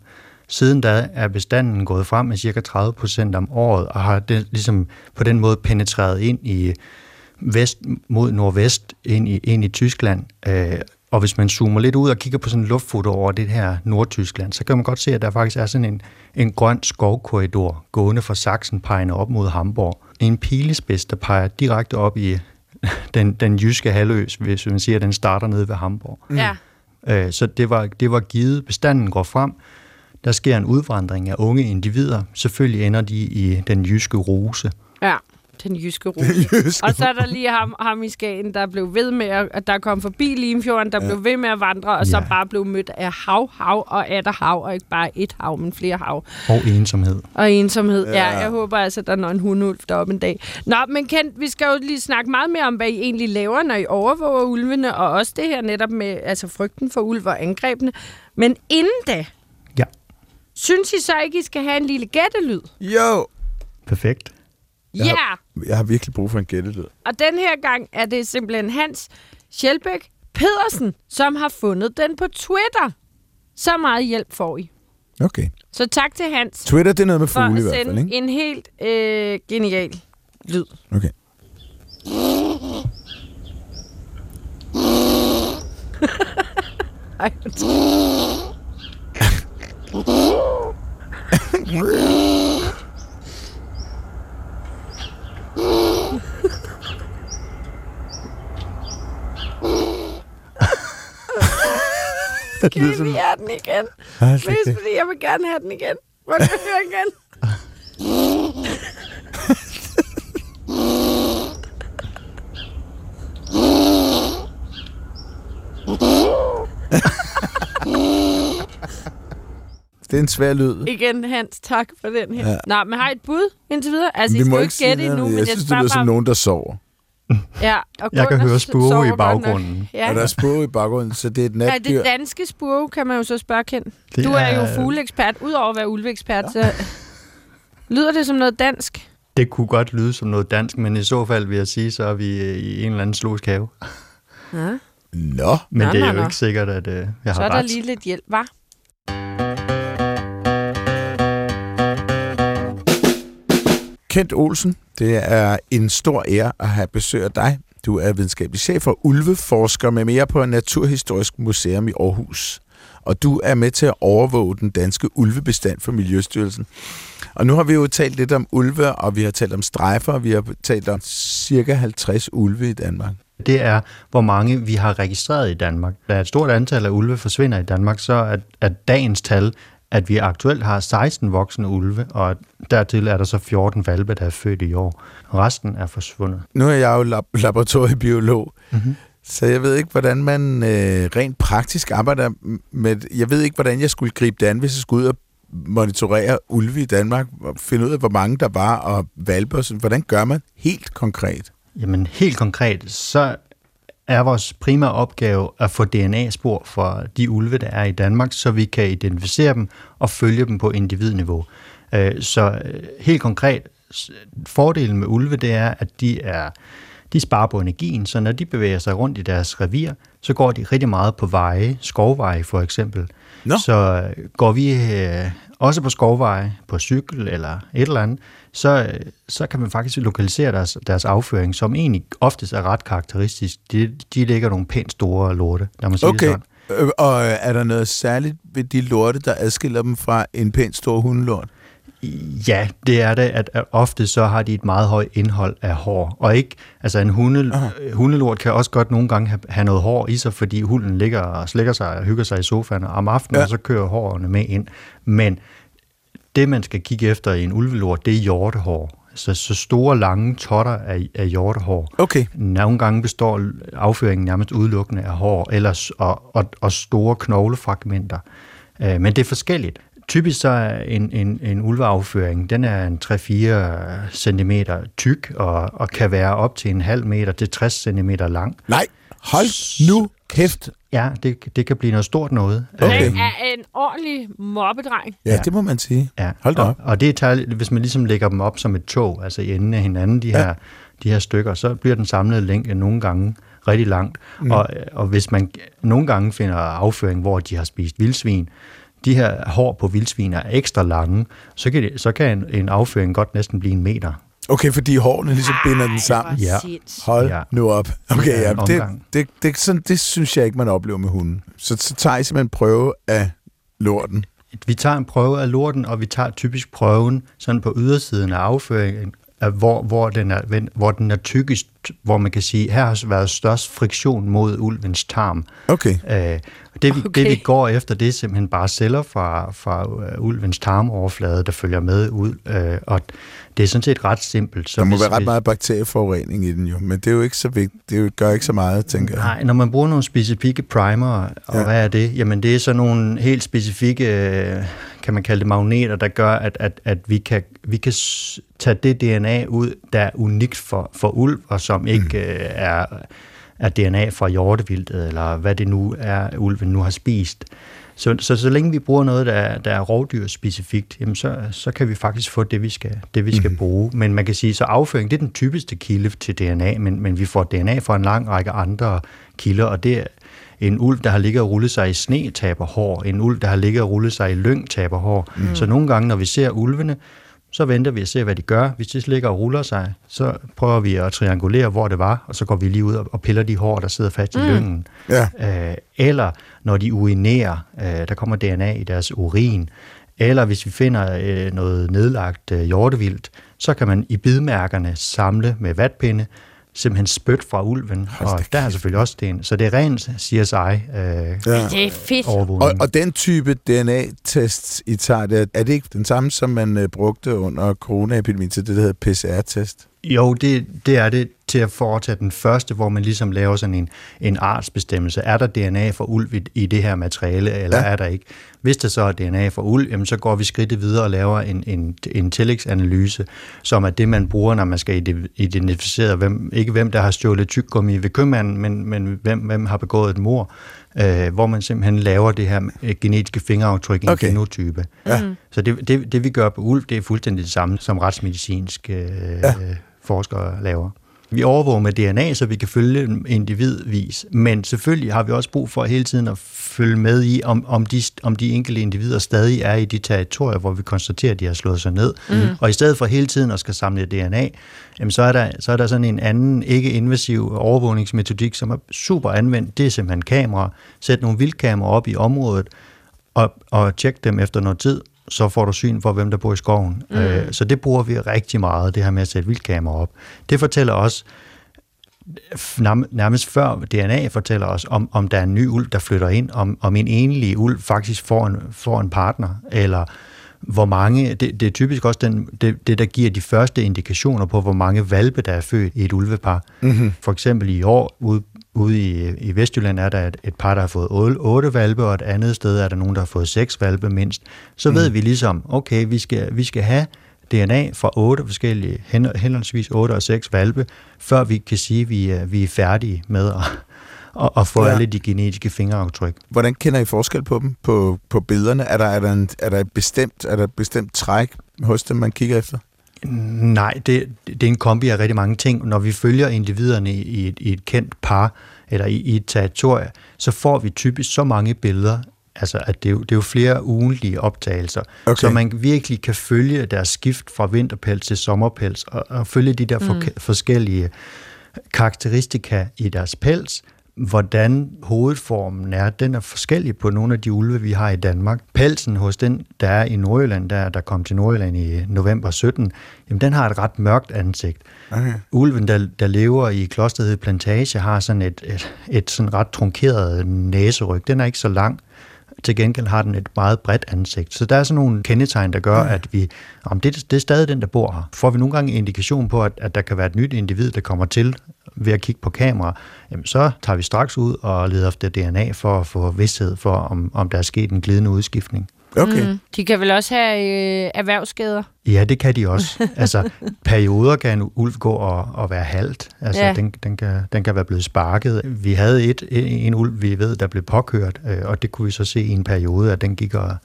Siden da er bestanden gået frem med ca. tredive procent om året, og har det, ligesom på den måde penetreret ind i vest mod nordvest, ind i, ind i Tyskland. Og hvis man zoomer lidt ud og kigger på sådan en luftfoto over det her Nordtyskland, så kan man godt se, at der faktisk er sådan en, en grøn skovkorridor gående fra Sachsen pegende op mod Hamburg. En pilespids, der peger direkte op i den, den jyske halvø, hvis man siger, at den starter nede ved Hamburg. Ja. Øh, så det var, det var givet. Bestanden går frem. Der sker en udvandring af unge individer. Selvfølgelig ender de i den jyske rose. Ja. Den jyske rose. Og så er der lige ham, ham i Skagen, der blev ved med at, der kom forbi Limfjorden, der ja. blev ved med at vandre, og så ja. bare blev mødt af hav, hav og atter hav, og ikke bare et hav, men flere hav. Og ensomhed. Og ensomhed, ja. ja. Jeg håber altså, at der når en hundulv deroppe en dag. Nå, men Kent, vi skal jo lige snakke meget mere om, hvad I egentlig laver, når I overvåger ulvene, og også det her netop med altså frygten for ulve og angrebene. Men inden da, ja. synes I så ikke, I skal have en lille gættelyd? Jo! Perfekt. Jeg, yeah. har, jeg har virkelig brug for en gættelyd. Og den her gang er det simpelthen Hans Schjelbæk Pedersen, som har fundet den på Twitter. Så meget hjælp får I. Okay. Så tak til Hans. Twitter, det er noget med fugle i hvert fald, ikke? For at sende en helt øh, genial lyd. Okay. Ej, jeg tror... Kan I lige have den igen? Hvis fordi jeg vil gerne have den igen. Må du høre igen? Det er en svær lyd. Igen, Hans, tak for den her. Ja. Nej, men har I et bud indtil videre? Altså, vi I skal jo ikke gætte endnu, men jeg, jeg synes, det lyder som nogen, der sover. Ja, og jeg kan høre spurve i baggrunden. Ja. Og der er spurve i baggrunden, så det er et natdyr. Ja, det danske spurve kan man jo så spørge Kent. Du er jo fugleekspert, udover at være ulveekspert, ja. så lyder det som noget dansk? Det kunne godt lyde som noget dansk, men i så fald vil jeg sige, så er vi i en eller anden zoologisk have. Ja. Nå. Men nå, det er jo nå, nå. ikke sikkert, at uh, jeg har ret. Så er der ret. lige lidt hjælp, hva'? Kent Olsen, det er en stor ære at have besøg af dig. Du er videnskabelig chef og ulveforsker med mere på Naturhistorisk Museum i Aarhus. Og du er med til at overvåge den danske ulvebestand for Miljøstyrelsen. Og nu har vi jo talt lidt om ulve, og vi har talt om strejfer, og vi har talt om cirka halvtreds ulve i Danmark. Det er, hvor mange vi har registreret i Danmark. Da et stort antal af ulve forsvinder i Danmark, så er, er dagens tal, at vi aktuelt har seksten voksne ulve, og dertil er der så fjorten hvalpe, der er født i år. Resten er forsvundet. Nu er jeg jo lab- laboratoriebiolog, mm-hmm. så jeg ved ikke, hvordan man øh, rent praktisk arbejder med... Jeg ved ikke, hvordan jeg skulle gribe det an, hvis jeg skulle ud og monitorere ulve i Danmark, og finde ud af, hvor mange der var, og hvalpe og sådan. Hvordan gør man helt konkret? Jamen, helt konkret, så... er vores primære opgave at få D N A-spor fra de ulve, der er i Danmark, så vi kan identificere dem og følge dem på individniveau. Så helt konkret, fordelen med ulve, det er, at de, er, de sparer på energien, så når de bevæger sig rundt i deres revir, så går de rigtig meget på veje, skovveje for eksempel. No. Så går vi også på skovveje, på cykel eller et eller andet, så, så kan man faktisk lokalisere deres, deres afføring, som egentlig oftest er ret karakteristisk. De, de ligger nogle pænt store lorte, lad mig sige okay. det sådan. Øh, og er der noget særligt ved de lorte, der adskiller dem fra en pænt stor hundelort? Ja, det er det, at ofte så har de et meget højt indhold af hår. Og ikke, altså en hunde, hundelort kan også godt nogle gange have, have noget hår i sig, fordi hunden ligger og slikker sig og hygger sig i sofaen om aftenen, ja. og så kører hårene med ind. Men det, man skal kigge efter i en ulvelort, det er hjortehår. så, så store, lange totter af, af hjortehår. Okay. Nogle gange består afføringen nærmest udelukkende af hår ellers, og, og, og store knoglefragmenter. Men det er forskelligt. Typisk så er en, en, en ulveafføring, den er en tre til fire centimeter tyk, og, og kan være op til en halv meter til tres centimeter lang. Nej, hold nu kæft. Ja, det, det kan blive noget stort noget. Okay. Det er en ordentlig mobbedreng. Ja, det må man sige. Ja. Hold da op. Og, og det er, hvis man ligesom lægger dem op som et tog, altså i enden af hinanden, de, ja. her, de her stykker, så bliver den samlede længde nogle gange rigtig langt. Mm. Og, og hvis man nogle gange finder afføring, hvor de har spist vildsvin, de her hår på vildsvin er ekstra lange, så kan, det, så kan en, en afføring godt næsten blive en meter. Okay, fordi hårene ligesom binder den sammen. Ja. Hold ja. nu op. Okay, ja, det, det, det, sådan, det synes jeg ikke, man oplever med hunden. Så, så tager I simpelthen en prøve af lorten. Vi tager en prøve af lorten, og vi tager typisk prøven sådan på ydersiden af afføringen, hvor, hvor, den er, hvor den er tykkest, hvor man kan sige, her har været størst friktion mod ulvens tarm. Okay. Æh, det, vi, okay. det, vi går efter, det er simpelthen bare celler fra, fra ulvens tarmoverflade, der følger med ud, øh, og det er sådan set ret simpelt. Så der må hvis, være ret meget bakterieforurening i den jo, men det er jo ikke så vigtigt, det gør ikke så meget, tænker jeg. Nej, når man bruger nogle specifikke primer, og ja. hvad er det? Jamen, det er sådan nogle helt specifikke, kan man kalde det, magneter, der gør, at, at, at vi kan, vi kan tage det D N A ud, der er unikt for, for ulv, og som ikke mm. øh, er, er D N A fra hjortevildet, eller hvad det nu er, ulven nu har spist. Så, så, så længe vi bruger noget, der er, der er rovdyrspecifikt, jamen så, så kan vi faktisk få det, vi skal, det, vi skal mm. bruge. Men man kan sige, så afføring, det er den typiske kilde til D N A, men, men vi får D N A fra en lang række andre kilder, og det er en ulv, der har ligget og rullet sig i sne, taber hår. En ulv, der har ligget og rullet sig i lyng, taber hår. Mm. Så nogle gange, når vi ser ulvene, så venter vi at se, hvad de gør. Hvis de ligger og ruller sig, så prøver vi at triangulere, hvor det var, og så går vi lige ud og piller de hår, der sidder fast mm. i lyngen. Ja. Øh, eller når de urinerer, øh, der kommer D N A i deres urin. Eller hvis vi finder øh, noget nedlagt øh, hjortevildt, så kan man i bidmærkerne samle med vatpinde, simpelthen spyt fra ulven, og der er selvfølgelig også sten. Så det er rent C S I øh, overvågning. Og, og den type D N A-test, I tager, det, er det ikke den samme, som man øh, brugte under coronaepidemien til det, der hedder P C R-test? Jo, det, det er det til at foretage den første, hvor man ligesom laver sådan en, en artsbestemmelse. Er der D N A fra ulv i, i det her materiale, eller ja. er der ikke? Hvis der så er D N A fra ulv, jamen, så går vi skridtet videre og laver en, en, en tillægsanalyse, som er det, man bruger, når man skal identificere, hvem, ikke hvem, der har stjålet tyggegummi ved købmanden, men, men hvem, hvem har begået et mord, øh, hvor man simpelthen laver det her genetiske fingeraftryk i okay. en genotype. Ja. Så det, det, det, vi gør på ulv, det er fuldstændig det samme, som retsmedicinsk øh, ja. forskere laver. Vi overvåger med D N A, så vi kan følge dem individvis, men selvfølgelig har vi også brug for hele tiden at følge med i, om, om, de, om de enkelte individer stadig er i de territorier, hvor vi konstaterer, at de har slået sig ned. Mm. Og i stedet for hele tiden at skal samle D N A, jamen så, er der, så er der sådan en anden ikke-invasiv overvågningsmetodik, som er super anvendt. Det er simpelthen kamera. Sæt nogle vildkameraer op i området og, og tjek dem efter noget tid. Så får du syn for, hvem der bor i skoven. Mm. Øh, så det bruger vi rigtig meget, det her med at sætte vildkamera op. Det fortæller os, nærmest før D N A fortæller os, om, om der er en ny ulv, der flytter ind, om, om en enlig ulv faktisk får en, får en partner, eller hvor mange, det, det er typisk også den, det, det, der giver de første indikationer på, hvor mange valpe, der er født i et ulvepar. Mm-hmm. For eksempel i år, ude Ude i, i Vestjylland er der et, et par, der har fået otte valpe, og et andet sted er der nogen, der har fået seks valpe mindst. Så mm. ved vi ligesom, okay, vi skal, vi skal have D N A fra otte forskellige, henholdsvis otte og seks valpe, før vi kan sige, at vi, vi er færdige med at, at, at få ja. alle de genetiske fingeraftryk. Hvordan kender I forskel på dem, på, på billederne? Er der, er, der en, er, der et bestemt, er der et bestemt træk hos dem, man kigger efter? Nej, det, det er en kombi af rigtig mange ting. Når vi følger individerne i et, i et kendt par, eller i, i et territorie, så får vi typisk så mange billeder, altså at det er jo, det er jo flere ugentlige optagelser, okay. så man virkelig kan følge deres skift fra vinterpels til sommerpels, og, og følge de der for, mm. forskellige karakteristika i deres pels, hvordan hovedformen er. Den er forskellig på nogle af de ulve, vi har i Danmark. Pelsen hos den, der er i Nordjylland, der, der kom til Nordjylland i november sytten, jamen den har et ret mørkt ansigt. Okay. Ulven, der, der lever i Klosterhede Plantage, har sådan et, et, et sådan ret trunkeret næseryg. Den er ikke så lang. Til gengæld har den et meget bredt ansigt. Så der er sådan nogle kendetegn, der gør, at vi, om det, det er stadig den, der bor her. Får vi nogle gange en indikation på, at, at der kan være et nyt individ, der kommer til ved at kigge på kamera, jamen så tager vi straks ud og leder efter D N A for at få vidsthed for, om, om der er sket en glidende udskiftning. Okay. Mm, de kan vel også have øh, erhvervsskader? Ja, det kan de også. Altså, perioder kan en ulv gå og, og være halt. Altså, ja. den, den, kan, den kan være blevet sparket. Vi havde et, en ulv, vi ved, der blev påkørt, øh, og det kunne vi så se i en periode, at den gik og,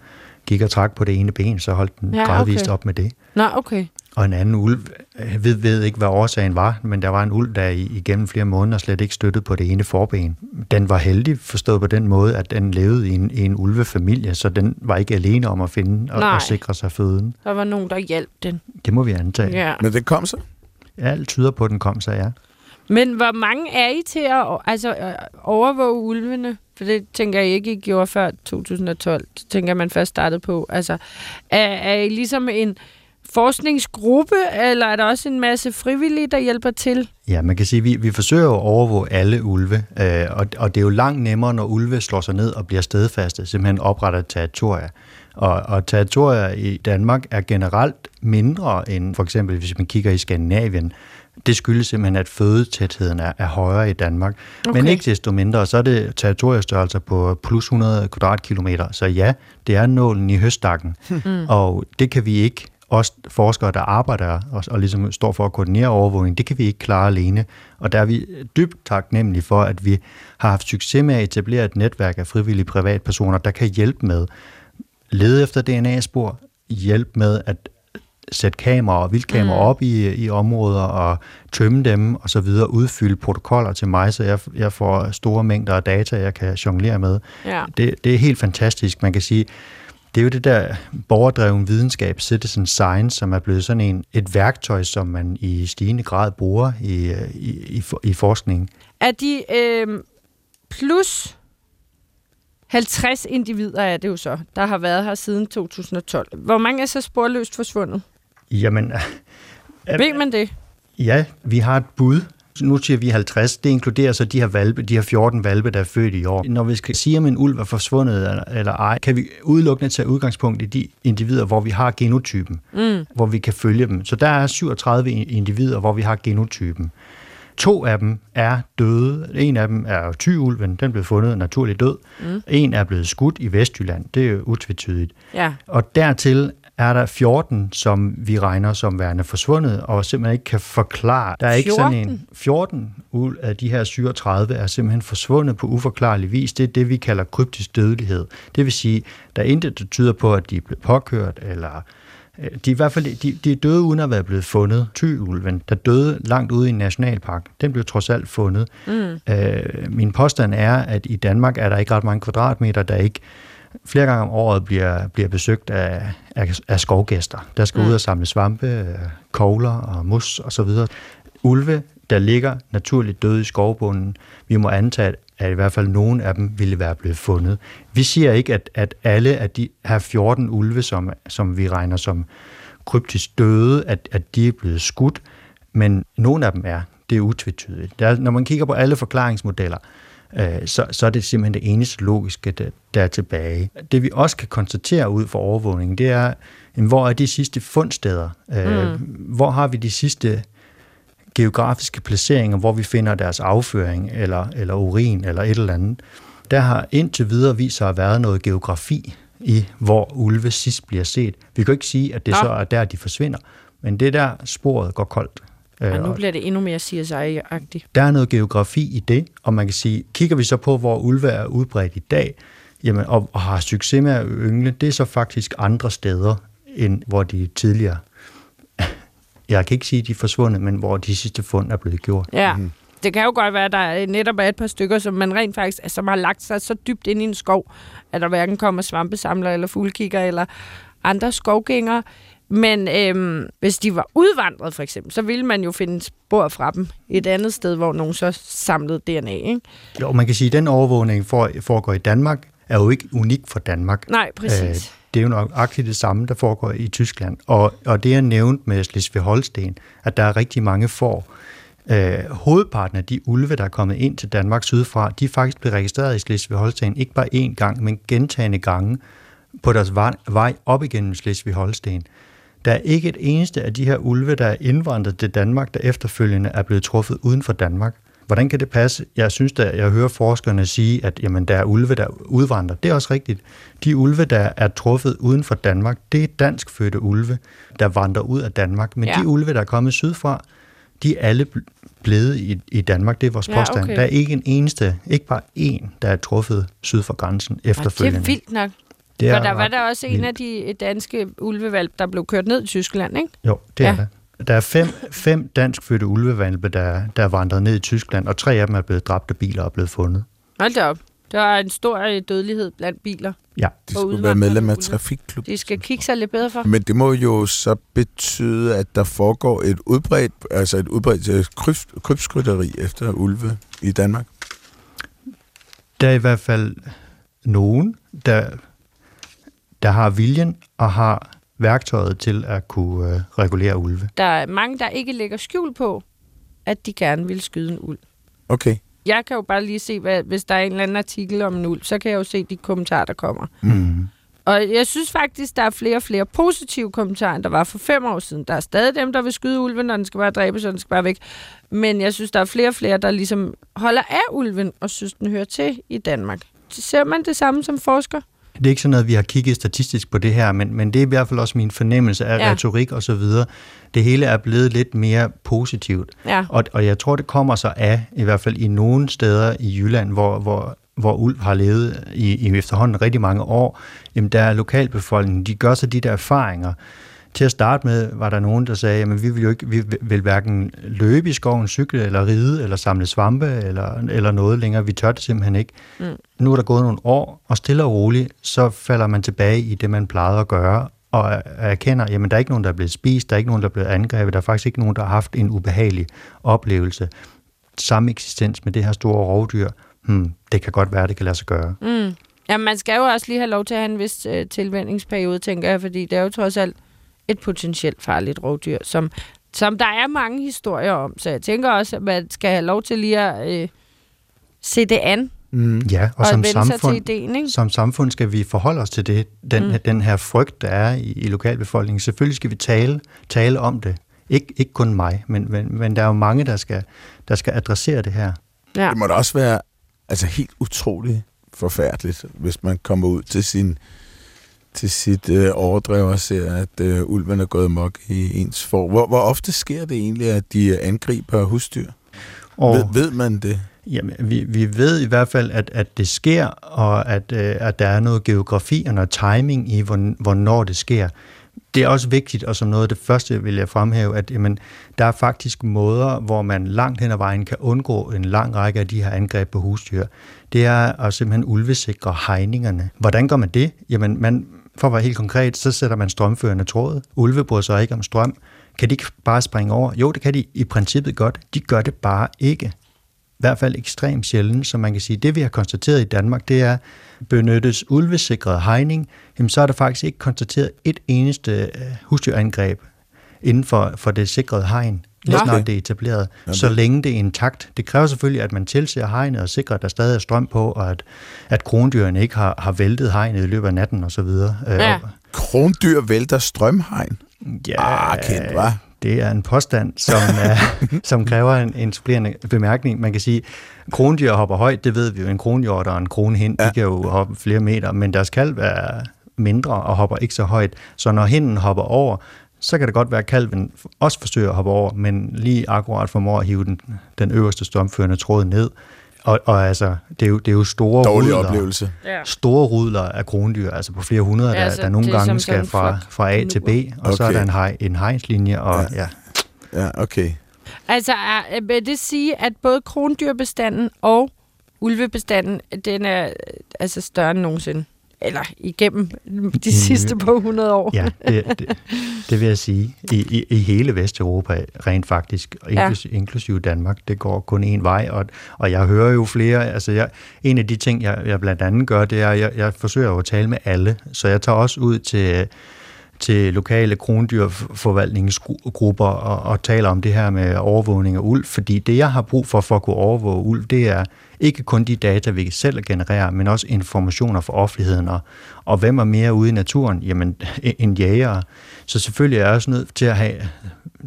gik og trak på det ene ben, så holdt den ja, gradvist okay. op med det. Nå, okay. Og en anden ulv, jeg ved, ved ikke, hvad årsagen var, men der var en ulv, der igennem flere måneder slet ikke støttede på det ene forben. Den var heldig, forstået på den måde, at den levede i en, i en ulvefamilie, så den var ikke alene om at finde og, og sikre sig føden. Der var nogen, der hjalp den. Det må vi antage. Ja. Men den kom så? Ja, alt tyder på, at den kom så, ja. Men hvor mange er I til at altså, overvåge ulvene? For det tænker jeg ikke, I gjorde før to tusind og tolv. Det tænker man først startede på. Altså, er, er I ligesom en forskningsgruppe, eller er der også en masse frivillige, der hjælper til? Ja, man kan sige, at vi, vi forsøger at overvåge alle ulve, øh, og, og det er jo langt nemmere, når ulve slår sig ned og bliver stedfaste, simpelthen opretter territorier. Og, og territorier i Danmark er generelt mindre end for eksempel, hvis man kigger i Skandinavien. Det skyldes simpelthen, at fødetætheden er, er højere i Danmark. Okay. Men ikke desto mindre, så er det territoriestørrelser på plus hundrede kvadratkilometer. Så ja, det er nålen i høstakken, mm. og det kan vi ikke. Også forskere, der arbejder og, og ligesom står for at koordinere overvågning, det kan vi ikke klare alene. Og der er vi dybt taknemmelige for, at vi har haft succes med at etablere et netværk af frivillige privatpersoner, der kan hjælpe med lede efter D N A-spor, hjælpe med at sætte kameraer og vildkameraer mm. op i, i områder og tømme dem og så videre, udfylde protokoller til mig, så jeg, jeg får store mængder af data, jeg kan jonglere med. Ja. Det, det er helt fantastisk. Man kan sige, det er jo det der borgerdreven videnskab, citizen science, som er blevet sådan en, et værktøj, som man i stigende grad bruger i, i, i, i forskningen. Er de øh, plus halvtreds individer, er det jo så, der har været her siden to tusind og tolv. Hvor mange er så sporløst forsvundet? Jamen... Øh, ved man det? Ja, vi har et bud. Nu siger vi halvtreds. Det inkluderer så de her valpe, de her fjorten valpe, der er født i år. Når vi skal sige, om en ulv er forsvundet eller ej, kan vi udelukkende tage udgangspunkt i de individer, hvor vi har genotypen, mm. hvor vi kan følge dem. Så der er syvogtredive individer, hvor vi har genotypen. To af dem er døde. En af dem er Thyulven, den blev fundet naturligt død. Mm. En er blevet skudt i Vestjylland, det er jo utvetydigt. Ja. Og dertil er der fjorten, som vi regner som værende forsvundet, og simpelthen ikke kan forklare. Der er fjorten? Ikke sådan en... fjorten ud af de her syvogtredive er simpelthen forsvundet på uforklarlig vis. Det er det, vi kalder kryptisk dødelighed. Det vil sige, der er intet, der tyder på, at de er blevet påkørt, eller... De er i hvert fald de, de er døde uden at være blevet fundet. Thyulven, der døde langt ude i en nationalpark, den blev trods alt fundet. Mm. Øh, min påstand er, at i Danmark er der ikke ret mange kvadratmeter, der ikke flere gange om året bliver, bliver besøgt af, af, af skovgæster. Der skal mm. ud og samle svampe, kogler og mos osv. Ulve, der ligger naturligt døde i skovbunden, vi må antage, at i hvert fald nogen af dem ville være blevet fundet. Vi siger ikke, at, at alle af de her fjorten ulve, som, som vi regner som kryptisk døde, at, at de er blevet skudt, men nogen af dem er. Det er utvetydigt. Der, når man kigger på alle forklaringsmodeller, Så, så er det simpelthen det eneste logiske, der, der er tilbage. Det vi også kan konstatere ud fra overvågningen, det er, hvor er de sidste fundsteder? Mm. Hvor har vi de sidste geografiske placeringer, hvor vi finder deres afføring, eller, eller urin, eller et eller andet? Der har indtil videre vist sig at være noget geografi i, hvor ulve sidst bliver set. Vi kan jo ikke sige, at det så er der, de forsvinder, men det der sporet går koldt. Og nu bliver det endnu mere C S I-agtigt. Der er noget geografi i det, og man kan sige, kigger vi så på, hvor ulve er udbredt i dag, jamen, og, og har succes med at yngle, det er så faktisk andre steder, end hvor de tidligere, jeg kan ikke sige, at de er forsvundet, men hvor de sidste fund er blevet gjort. Ja, mm. det kan jo godt være, at der netop er et par stykker, som man rent faktisk altså, man har lagt sig så dybt ind i en skov, at der hverken kommer svampesamler eller fuglekikker eller andre skovgængere. Men øhm, hvis de var udvandret, for eksempel, så ville man jo finde spor fra dem et andet sted, hvor nogen så samlede D N A, ikke? Jo, man kan sige, at den overvågning foregår i Danmark, er jo ikke unik for Danmark. Nej, præcis. Øh, det er jo nøjagtigt det samme, der foregår i Tyskland. Og, og det er nævnt med Slesvig-Holsten, at der er rigtig mange får. Øh, hovedparten af de ulve, der er kommet ind til Danmark sydfra, de er faktisk blevet registreret i Slesvig-Holsten, ikke bare én gang, men gentagne gange på deres vej op igennem Slesvig-Holsten. Der er ikke et eneste af de her ulve, der er indvandret til Danmark, der efterfølgende er blevet truffet uden for Danmark. Hvordan kan det passe? Jeg synes, at jeg hører forskerne sige, at jamen, der er ulve, der udvandrer. Det er også rigtigt. De ulve, der er truffet uden for Danmark, det er danskfødte ulve, der vandrer ud af Danmark. Men ja. De ulve, der er kommet sydfra, de er alle blevet i, i Danmark. Det er vores ja, påstand. Okay. Der er ikke en eneste, ikke bare én, der er truffet syd for grænsen efterfølgende. Ja, det er vildt nok. Det er, for der var der også vildt. En af de danske ulvevalg, der blev kørt ned i Tyskland, ikke? Jo, det ja. Er det. Der er fem, fem danskfødte ulvevalpe, der, der er vandret ned i Tyskland, og tre af dem er blevet dræbt af biler og blevet fundet. Hold da op. Der er en stor dødelighed blandt biler. Ja, de skal være medlem af trafikklub. De skal kigge sig lidt bedre for. Men det må jo så betyde, at der foregår et udbredt, altså et udbredt kryb, krybskrytteri efter ulve i Danmark. Der er i hvert fald nogen, der, der har viljen og har værktøjet til at kunne øh, regulere ulve. Der er mange, der ikke lægger skjul på, at de gerne vil skyde en ulv. Okay. Jeg kan jo bare lige se, hvad, hvis der er en eller anden artikel om en ulv, så kan jeg jo se de kommentarer, der kommer. Mm. Og jeg synes faktisk, der er flere og flere positive kommentarer, end der var for fem år siden. Der er stadig dem, der vil skyde ulven, og den skal bare dræbes, og den skal bare væk. Men jeg synes, der er flere og flere, der ligesom holder af ulven, og synes, den hører til i Danmark. Så ser man det samme som forsker? Det er ikke sådan noget, vi har kigget statistisk på det her, men, men det er i hvert fald også min fornemmelse af ja. Retorik og så videre. Det hele er blevet lidt mere positivt. Ja. Og, og jeg tror, det kommer så af, i hvert fald i nogle steder i Jylland, hvor, hvor, hvor ulv har levet i, i efterhånden rigtig mange år, jamen der er lokalbefolkningen, de gør så de der erfaringer. Til at starte med var der nogen, der sagde, jamen vi vil jo ikke, vi vil hverken løbe i skoven, cykle eller ride, eller samle svampe, eller, eller noget længere. Vi tør det simpelthen ikke. Mm. Nu er der gået nogle år, og stille og roligt, så falder man tilbage i det, man plejede at gøre, og erkender, jamen der er ikke nogen, der er blevet spist, der er ikke nogen, der er blevet angrebet, der er faktisk ikke nogen, der har haft en ubehagelig oplevelse. Samme eksistens med det her store rovdyr, hmm, det kan godt være, det kan lade sig gøre. Mm. Jamen man skal jo også lige have lov til at have en vis øh, tilvænningsperiode, tænker jeg, fordi det er jo trods alt et potentielt farligt rovdyr, som, som der er mange historier om. Så jeg tænker også, at man skal have lov til lige at øh, se det an. Mm. Ja, og, og som, samfund, ideen, som samfund skal vi forholde os til det, den, mm. den her frygt, der er i, i lokalbefolkningen. Selvfølgelig skal vi tale, tale om det. Ik, ikke kun mig, men, men, men der er jo mange, der skal, der skal adressere det her. Ja. Det må da også være altså, helt utroligt forfærdeligt, hvis man kommer ud til sin... til sit øh, overdrev og ser, at øh, ulven er gået mok i ens for. Hvor, hvor ofte sker det egentlig, at de angriber husdyr? Og ved, ved man det? Jamen, vi, vi ved i hvert fald, at, at det sker, og at, øh, at der er noget geografi og noget timing i, hvornår det sker. Det er også vigtigt, og som noget af det første vil jeg fremhæve, at jamen, der er faktisk måder, hvor man langt hen ad vejen kan undgå en lang række af de her angreb på husdyr. Det er at simpelthen ulvesikre hegningerne. Hvordan gør man det? Jamen, man... For at være helt konkret, så sætter man strømførende tråd. Ulve bryder sig ikke om strøm. Kan de ikke bare springe over? Jo, det kan de i princippet godt. De gør det bare ikke. I hvert fald ekstremt sjældent, så man kan sige, det vi har konstateret i Danmark, det er, benyttes ulvesikret hegning, jamen så er der faktisk ikke konstateret et eneste husdyrangreb inden for, for det sikrede hegn. Lige okay. snart det er etableret, okay. så længe det er intakt. Det kræver selvfølgelig, at man tilser hegnet og sikrer, at der stadig er strøm på, og at, at krondyrene ikke har, har væltet hegnet i løbet af natten osv. Ja. Krondyr vælter strømhegn? Ja, ah, kendt, hva? Det er en påstand, som, er, som kræver en, en supplerende bemærkning. Man kan sige, at krondyr hopper højt, det ved vi jo. En kronhjort og en kronhind, ja. De kan jo hoppe flere meter, men deres kalv er mindre og hopper ikke så højt. Så når hinden hopper over, så kan det godt være, at kalven også forsøger at hoppe over, men lige akkurat formår at hive den, den øverste strømførende tråd ned. Og, og altså, det er jo, det er jo store dårlig rudler, oplevelse. Store rudler af krondyr, altså på flere hundrede, der, altså, der nogle gange skal fra, fra A til B, og okay. så er der en, hej, en hegnslinje. Og, ja. Ja. ja, okay. Altså, vil det sige, at både krondyrbestanden og ulvebestanden, den er altså større end nogensinde? Eller igennem de sidste par hundrede år. Ja, det, det, det vil jeg sige. I, i, i hele Vesteuropa rent faktisk, inklusive, ja. inklusive Danmark, det går kun én vej, og, og jeg hører jo flere, altså jeg, en af de ting, jeg, jeg blandt andet gør, det er, at jeg, jeg forsøger at tale med alle, så jeg tager også ud til, til lokale krondyrforvaltningsgrupper og, og taler om det her med overvågning af ulv, fordi det, jeg har brug for for at kunne overvåge ulv, det er ikke kun de data, vi selv genererer, men også informationer for offentligheden, og, og hvem er mere ude i naturen? Jamen, en jæger. Så selvfølgelig er jeg også nødt til at have,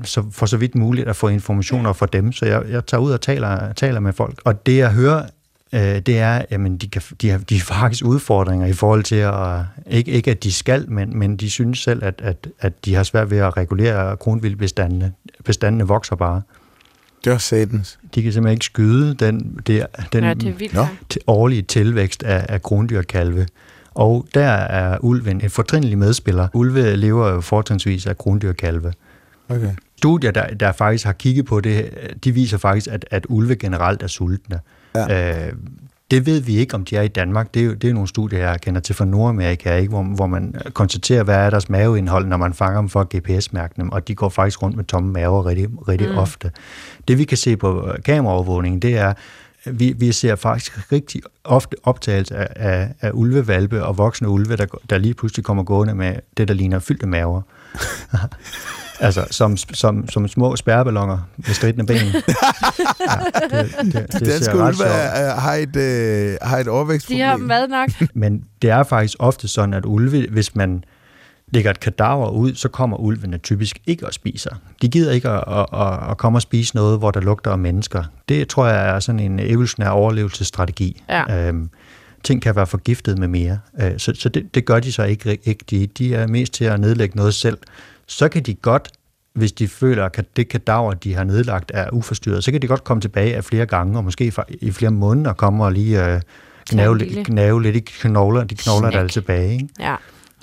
så, for så vidt muligt, at få informationer fra dem, så jeg, jeg tager ud og taler, taler med folk. Og det, jeg hører, det er, jamen, de, kan, de, har, de har faktisk udfordringer i forhold til at, ikke, ikke at de skal, men, men de synes selv, at, at, at de har svært ved at regulere kronvildtbestandene. Bestandene vokser bare. Det var satans. De kan simpelthen ikke skyde den, der, den ja, t- årlige tilvækst af, af krondyrkalve. Og der er ulven en fortrindelig medspiller. Ulve lever jo fortrinsvis af krondyrkalve. Okay. Studier, der, der faktisk har kigget på det, de viser faktisk, at, at ulve generelt er sultne. Ja. Øh, det ved vi ikke, om de er i Danmark. Det er jo, det er nogle studier, jeg kender til fra Nordamerika, ikke? Hvor, hvor man konstaterer, hvad er deres maveindhold, når man fanger dem for at G P S-mærke dem, og de går faktisk rundt med tomme maver rigtig, rigtig mm. ofte. Det vi kan se på kameraovervågningen, det er, vi, vi ser faktisk rigtig ofte optagelse af, af, af ulvevalpe og voksne ulve, der, der lige pludselig kommer gående med det, der ligner fyldte maver. Altså, som, som, som små spærreballoner med stridende ben. Ja, det, det, det, det ser ret sjovt. De har et overvækstproblem. De har mad nok. Men det er faktisk ofte sådan, at ulve, hvis man lægger et kadaver ud, så kommer ulvene typisk ikke og spiser. De gider ikke at, at, at, at komme og spise noget, hvor der lugter af mennesker. Det tror jeg er sådan en evolutionær overlevelsesstrategi. Ja. Øhm, ting kan være forgiftet med mere. Øh, så så det, det gør de så ikke. ikke. De, de er mest til at nedlægge noget selv. Så kan de godt, hvis de føler, at det kadaver, de har nedlagt, er uforstyrret, så kan de godt komme tilbage af flere gange, og måske i flere måneder kommer og lige øh, gnave, gnave lidt i knogler, de knogler der er tilbage. Ikke? Ja.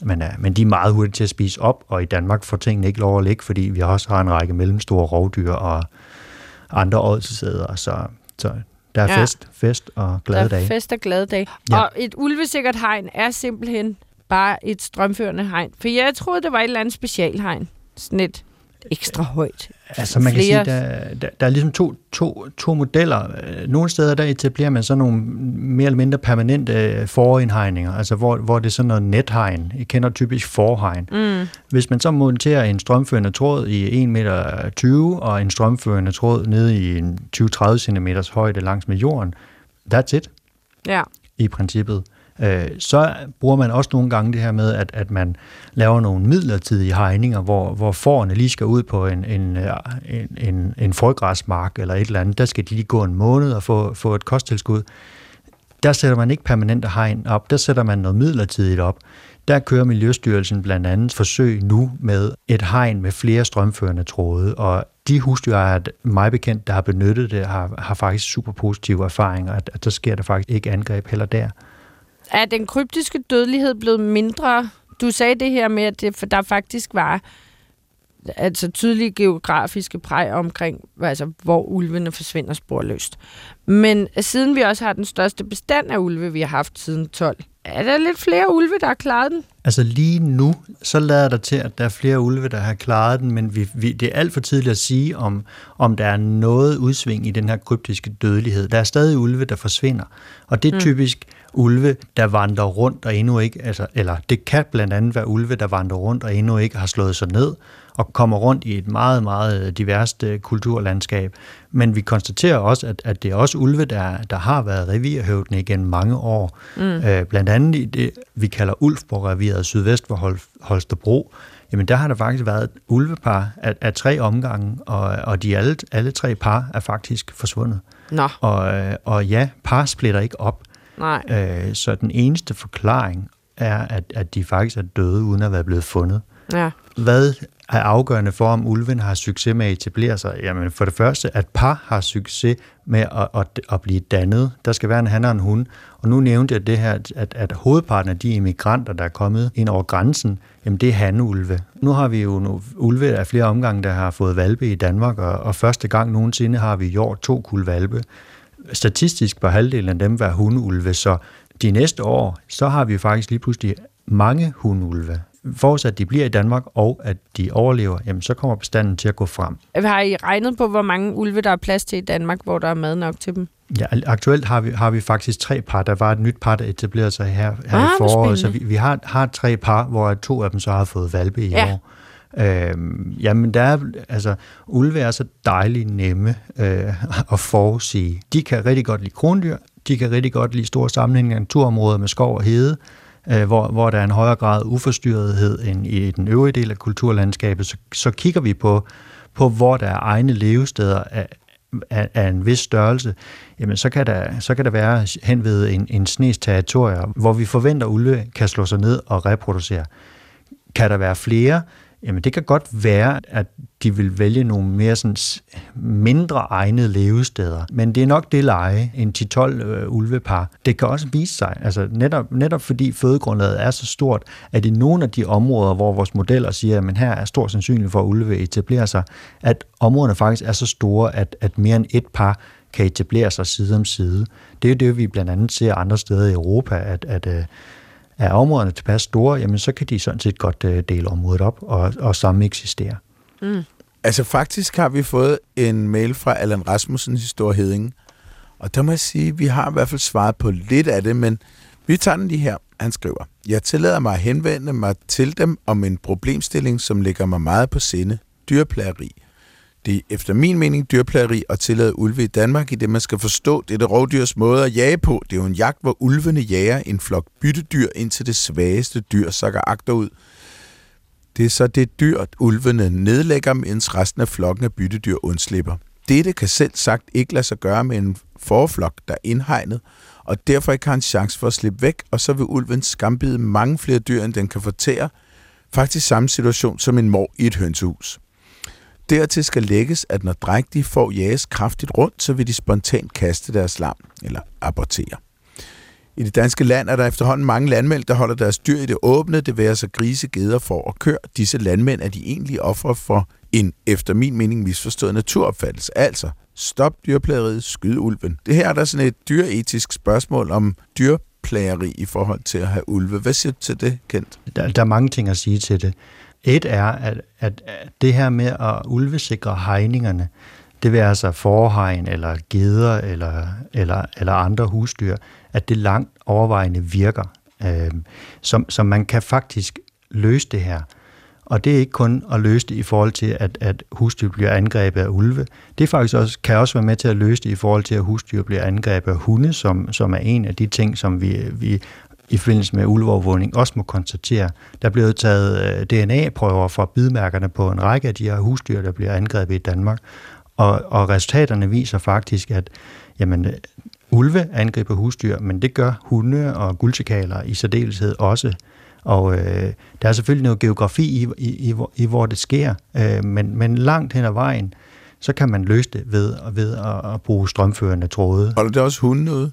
Men, ja, men de er meget hurtige til at spise op, og i Danmark får tingene ikke lov at ligge, fordi vi også har en række mellemstore rovdyr og andre ådselsæder, så, så der er ja. fest, fest og glade dage. Der er fest og glade dage. Ja. Og et ulvesikkert hegn er simpelthen bare et strømførende hegn. For jeg troede, det var et eller andet specialhegn. Sådan et ekstra højt. Altså man Flere. kan sige, der, der, der er ligesom to, to, to modeller. Nogle steder der etablerer man sådan nogle mere eller mindre permanente forindhegninger, altså hvor, hvor det er sådan noget nethegn. Jeg kender typisk forhegn. Mm. Hvis man så monterer en strømførende tråd i en meter tyve og en strømførende tråd nede i en tyve til tredive centimeter højde langs med jorden, that's it. Ja. I princippet. Så bruger man også nogle gange det her med, at, at man laver nogle midlertidige hegninger, hvor, hvor fårene lige skal ud på en, en, en, en, en frøgræsmark eller et eller andet. Der skal de lige gå en måned og få, få et kosttilskud. Der sætter man ikke permanente hegn op. Der sætter man noget midlertidigt op. Der kører Miljøstyrelsen blandt andet forsøg nu med et hegn med flere strømførende tråde, og de husdyr, mig bekendt, der har benyttet det, har, har faktisk super positive erfaringer, at, at der sker der faktisk ikke angreb heller der. Er den kryptiske dødelighed blevet mindre? Du sagde det her med, at det, for der faktisk var altså tydelige geografiske præg omkring, altså, hvor ulvene forsvinder sporløst. Men siden vi også har den største bestand af ulve, vi har haft siden tolv, er der lidt flere ulve, der har klaret den? Altså lige nu, så lader der til, at der er flere ulve, der har klaret den, men vi, vi, det er alt for tidligt at sige, om, om der er noget udsving i den her kryptiske dødelighed. Der er stadig ulve, der forsvinder, og det er mm. typisk ulve, der vandrer rundt og endnu ikke, altså, eller det kan blandt andet være ulve, der vandrer rundt og endnu ikke har slået sig ned og kommer rundt i et meget, meget diverst kulturlandskab. Men vi konstaterer også, at, at det er også ulve, der, der har været revirhøvdende igennem mange år. Mm. Øh, blandt andet i det, vi kalder Ulfborg-reviret sydvest for Hol- Holstebro. Jamen der har der faktisk været et ulvepar af, af tre omgange, og, og de alle, alle tre par er faktisk forsvundet. Nå. Og, og ja, par splitter ikke op. Nej. Øh, så den eneste forklaring er, at, at de faktisk er døde, uden at være blevet fundet. Ja. Hvad er afgørende for, om ulven har succes med at etablere sig? Jamen for det første, at par har succes med at, at, at blive dannet. Der skal være en han og en hun. Og nu nævnte jeg det her, at, at hovedparten af de immigranter, der er kommet ind over grænsen, jamen det er hanulve. Nu har vi jo nogle ulve af flere omgange, der har fået valpe i Danmark, og, og første gang nogensinde har vi i år to kuld valpe. Statistisk på halvdelen af dem var hundeulve, så de næste år, så har vi faktisk lige pludselig mange hundeulve. forudsat de bliver i Danmark, og at de overlever, jamen så kommer bestanden til at gå frem. Har I regnet på, hvor mange ulve, der er plads til i Danmark, hvor der er mad nok til dem? Ja, aktuelt har vi, har vi faktisk tre par. Der var et nyt par, der etablerede sig her, her ah, i foråret, så vi, vi har, har tre par, hvor to af dem så har fået hvalpe i ja. år. Øhm, jamen der er, altså ulve er så dejligt nemme øh, at forudsige. De kan rigtig godt lide krondyr, de kan rigtig godt lide store sammenhængende naturområder med skov og hede, øh, hvor, hvor der er en højere grad af uforstyrrethed end i den øvrige del af kulturlandskabet. Så, så kigger vi på, på, hvor der er egne levesteder af, af, af en vis størrelse. Jamen så kan der, så kan der være hen ved en, en snes territorier, hvor vi forventer, at ulve kan slå sig ned og reproducere. Kan der være flere? Jamen det kan godt være, at de vil vælge nogle mere sådan mindre egnede levesteder. Men det er nok det leje, en ti tolv øh, ulvepar. Det kan også vise sig, altså netop, netop fordi fødegrundlaget er så stort, at i nogle af de områder, hvor vores modeller siger, at her er stor sandsynlighed for, at ulve etablerer sig, at områderne faktisk er så store, at, at mere end et par kan etablere sig side om side. Det er jo det, vi blandt andet ser andre steder i Europa, at... at øh, er områderne tilpas store, jamen så kan de sådan set godt dele området op og, og sammen eksistere. Mm. Altså faktisk har vi fået en mail fra Allan Rasmussen i Storhedingen, og der må jeg sige, at vi har i hvert fald svaret på lidt af det, men vi tager den lige her. Han skriver, jeg tillader mig at henvende mig til dem om en problemstilling, som ligger mig meget på sinde, dyreplageri. Det er efter min mening dyrplageri at tillade ulve i Danmark, i det man skal forstå dette rovdyrs måde at jage på. Det er jo en jagt, hvor ulvene jager en flok byttedyr, indtil det svageste dyr sakker agterud. Det er så det dyr, at ulvene nedlægger, mens resten af flokken af byttedyr undslipper. Dette kan selv sagt ikke lade sig gøre med en forflok, der er indhegnet, og derfor ikke har en chance for at slippe væk, og så vil ulven skambide mange flere dyr, end den kan fortære. Faktisk samme situation som en mår i et hønsehus. Dertil skal lægges, at når drægtige får jages kraftigt rundt, så vil de spontant kaste deres lam eller abortere. I det danske land er der efterhånden mange landmænd, der holder deres dyr i det åbne, det være sig grise, geder, får og køer. Disse landmænd er de egentlige ofre for en, efter min mening, misforstået naturopfattelse. Altså, stop dyrplageriet, skyd ulven. Det her er der sådan et dyretisk spørgsmål om dyrplageri i forhold til at have ulve. Hvad siger du til det, Kent? Der, der er mange ting at sige til det. Et er, at, at det her med at ulvesikre hegningerne, det vil altså forhegn eller geder eller, eller, eller andre husdyr, at det langt overvejende virker, øh, som, som man kan faktisk løse det her. Og det er ikke kun at løse det i forhold til, at, at husdyr bliver angrebet af ulve. Det faktisk også, kan også være med til at løse det i forhold til, at husdyr bliver angrebet af hunde, som, som er en af de ting, som vi... vi i forbindelse med ulveovervågning også må konstatere. Der blev taget D N A-prøver fra bidmærkerne på en række af de her husdyr, der bliver angrebet i Danmark. Og, og resultaterne viser faktisk, at jamen, ulve angriber husdyr, men det gør hunde og guldsikaler i særdeleshed også. Og øh, der er selvfølgelig noget geografi i, i, i, i hvor det sker, øh, men, men langt hen ad vejen, så kan man løse det ved, ved at, at bruge strømførende tråde. Holder det også hundene ude?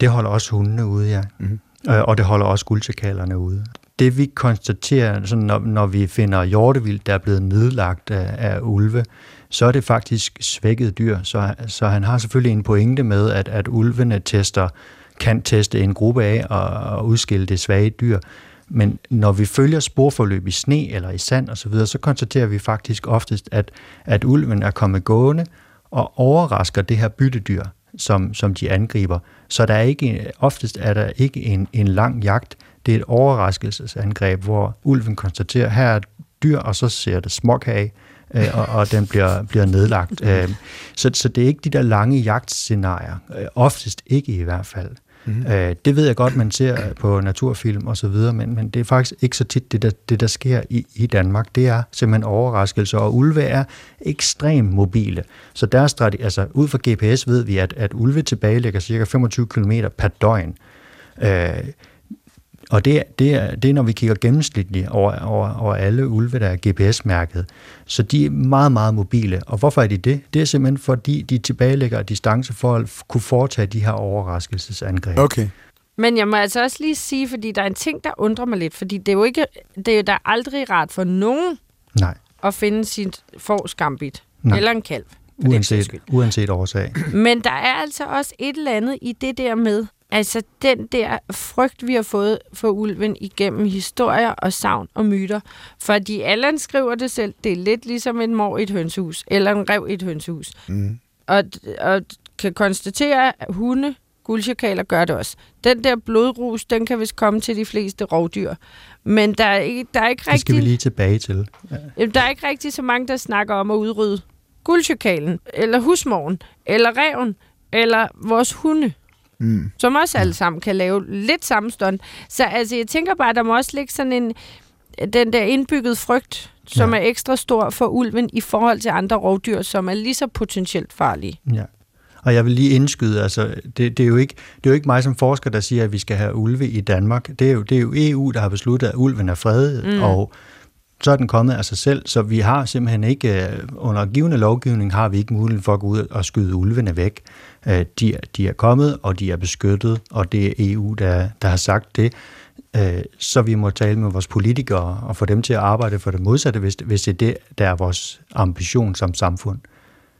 Det holder også hundene ude, ja. Mm-hmm. Og det holder også guldsekalerne ude. Det vi konstaterer, sådan når, når vi finder hjortevildt, der er blevet nedlagt af, af ulve, så er det faktisk svækket dyr. Så, så han har selvfølgelig en pointe med, at, at ulvene tester, kan teste en gruppe af og, og udskille det svage dyr. Men når vi følger sporforløb i sne eller i sand osv., så konstaterer vi faktisk oftest, at, at ulven er kommet gående og overrasker det her byttedyr, som, som de angriber. Så der er ikke, oftest er der ikke en, en lang jagt. Det er et overraskelsesangreb, hvor ulven konstaterer, her er et dyr, og så ser det smok af, øh, og, og den bliver, bliver nedlagt. Øh, så, så det er ikke de der lange jagtscenarier. Øh, oftest ikke i hvert fald. Mm-hmm. Øh, det ved jeg godt, man ser på naturfilm og så videre, men, men det er faktisk ikke så tit, det der, det der sker i, i Danmark. Det er simpelthen overraskelser, og ulve er ekstremt mobile. Så der er strategi, altså ud fra G P S ved vi, at, at ulve tilbagelægger cirka femogtyve kilometer per døgn. Øh, og det, det, er, det er, når vi kigger gennemsnitligt over, over, over alle ulve, der er G P S-mærket. Så de er meget, meget mobile. Og hvorfor er de det? Det er simpelthen, fordi de tilbagelægger distance for at kunne foretage de her overraskelsesangreb. Okay. Men jeg må altså også lige sige, fordi der er en ting, der undrer mig lidt, fordi det er jo ikke, det er jo der aldrig rart for nogen Nej. At finde sit får skambit eller en kalv. Uanset, uanset årsag. Men der er altså også et eller andet i det der med, Altså den der frygt, vi har fået for ulven igennem historier og sagn og myter. Fordi Allan skriver det selv, det er lidt ligesom en mor i et hønsehus, eller en ræv i et hønsehus. Mm. Og, og kan konstatere, at hunde, guldsjakaler gør det også. Den der blodrus, den kan vist komme til de fleste rovdyr. Men der er ikke, der er ikke rigtig... Det skal vi lige tilbage til. Ja. Der er ikke rigtig så mange, der snakker om at udrydde guldsjakalen, eller husmåren, eller ræven, eller vores hunde. Mm. Som også alle sammen kan lave lidt samme stund. Så altså, jeg tænker bare, at der må også ligge sådan en, den der indbyggede frygt, som ja. er ekstra stor for ulven i forhold til andre rovdyr, som er lige så potentielt farlige. Ja. Og jeg vil lige indskyde, altså, det, det, er jo ikke, det er jo ikke mig som forsker, der siger, at vi skal have ulve i Danmark. Det er jo, det er jo E U, der har besluttet, at ulven er fredet, mm. og så er den kommet af sig selv, så vi har simpelthen ikke, under givende lovgivning, har vi ikke muligheden for at gå ud og skyde ulvene væk. De, de er kommet, og de er beskyttet, og det er E U, der, der har sagt det. Så vi må tale med vores politikere og få dem til at arbejde for det modsatte, hvis, hvis det er det, der er vores ambition som samfund.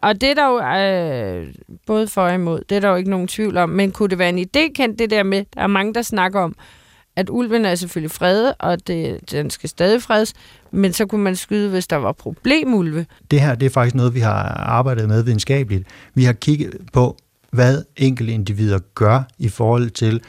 Og det er der jo øh, både for og imod, det er der jo ikke nogen tvivl om, men kunne det være en idé, Kent, det der med, der er mange, der snakker om, at ulven er selvfølgelig fredet, og det, den skal stadig fredes, men så kunne man skyde, hvis der var problemulve. Det her, det er faktisk noget, vi har arbejdet med videnskabeligt. Vi har kigget på, hvad enkelte individer gør i forhold til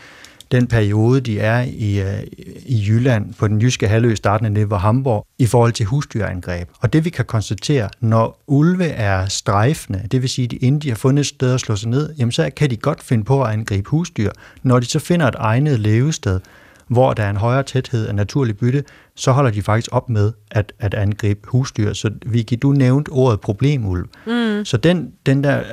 den periode, de er i, i Jylland, på den jyske halvø, startende nede ved Hamburg, i forhold til husdyrangreb. Og det vi kan konstatere, når ulve er strejfende, det vil sige, at de, inden de har fundet et sted at slå sig ned, jamen så kan de godt finde på at angribe husdyr. Når de så finder et egnet levested, hvor der er en højere tæthed af naturlig bytte, så holder de faktisk op med at, at angribe husdyr. Så Vicky, du nævnte ordet problemulv. Mm. Så den, den der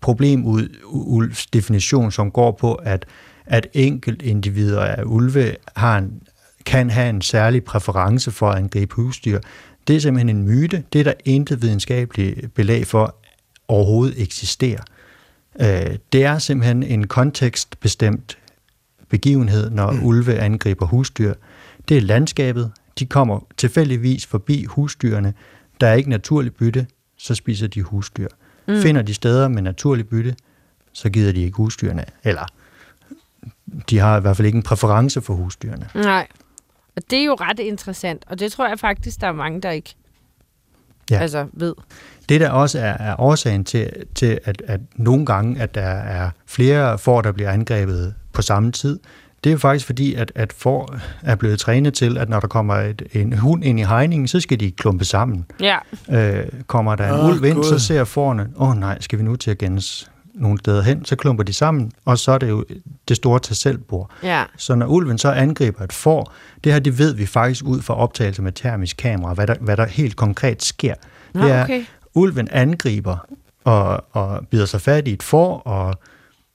problemulvs definition, som går på, at, at enkelt individer af ulve har en, kan have en særlig præference for at angribe husdyr, det er simpelthen en myte. Det er der intet videnskabeligt belæg for overhovedet eksisterer. Det er simpelthen en kontekstbestemt begivenhed, når mm. ulve angriber husdyr. Det er landskabet. De kommer tilfældigvis forbi husdyrene. Der er ikke naturlig bytte, så spiser de husdyr. Mm. Finder de steder med naturlig bytte, så gider de ikke husdyrene. Eller de har i hvert fald ikke en præference for husdyrene. Nej. Og det er jo ret interessant, og det tror jeg faktisk, der er mange, der ikke ja. altså ved. Det, der også er, er årsagen til, til at, at nogle gange, at der er flere får, der bliver angrebet på samme tid. Det er jo faktisk fordi, at, at får er blevet trænet til, at når der kommer et, en hund ind i hegningen, så skal de klumpe sammen. Ja. Øh, kommer der en oh, ulv ind, God. så ser fårene, åh oh, nej, skal vi nu til at gennes nogle steder hen, så klumper de sammen, og så er det jo det store tag selvbord. Ja. Så når ulven så angriber et får, det her, det ved vi faktisk ud fra optagelser med termisk kamera, hvad der, hvad der helt konkret sker. Nå, det er, okay. ulven angriber og, og bider sig fat i et får, og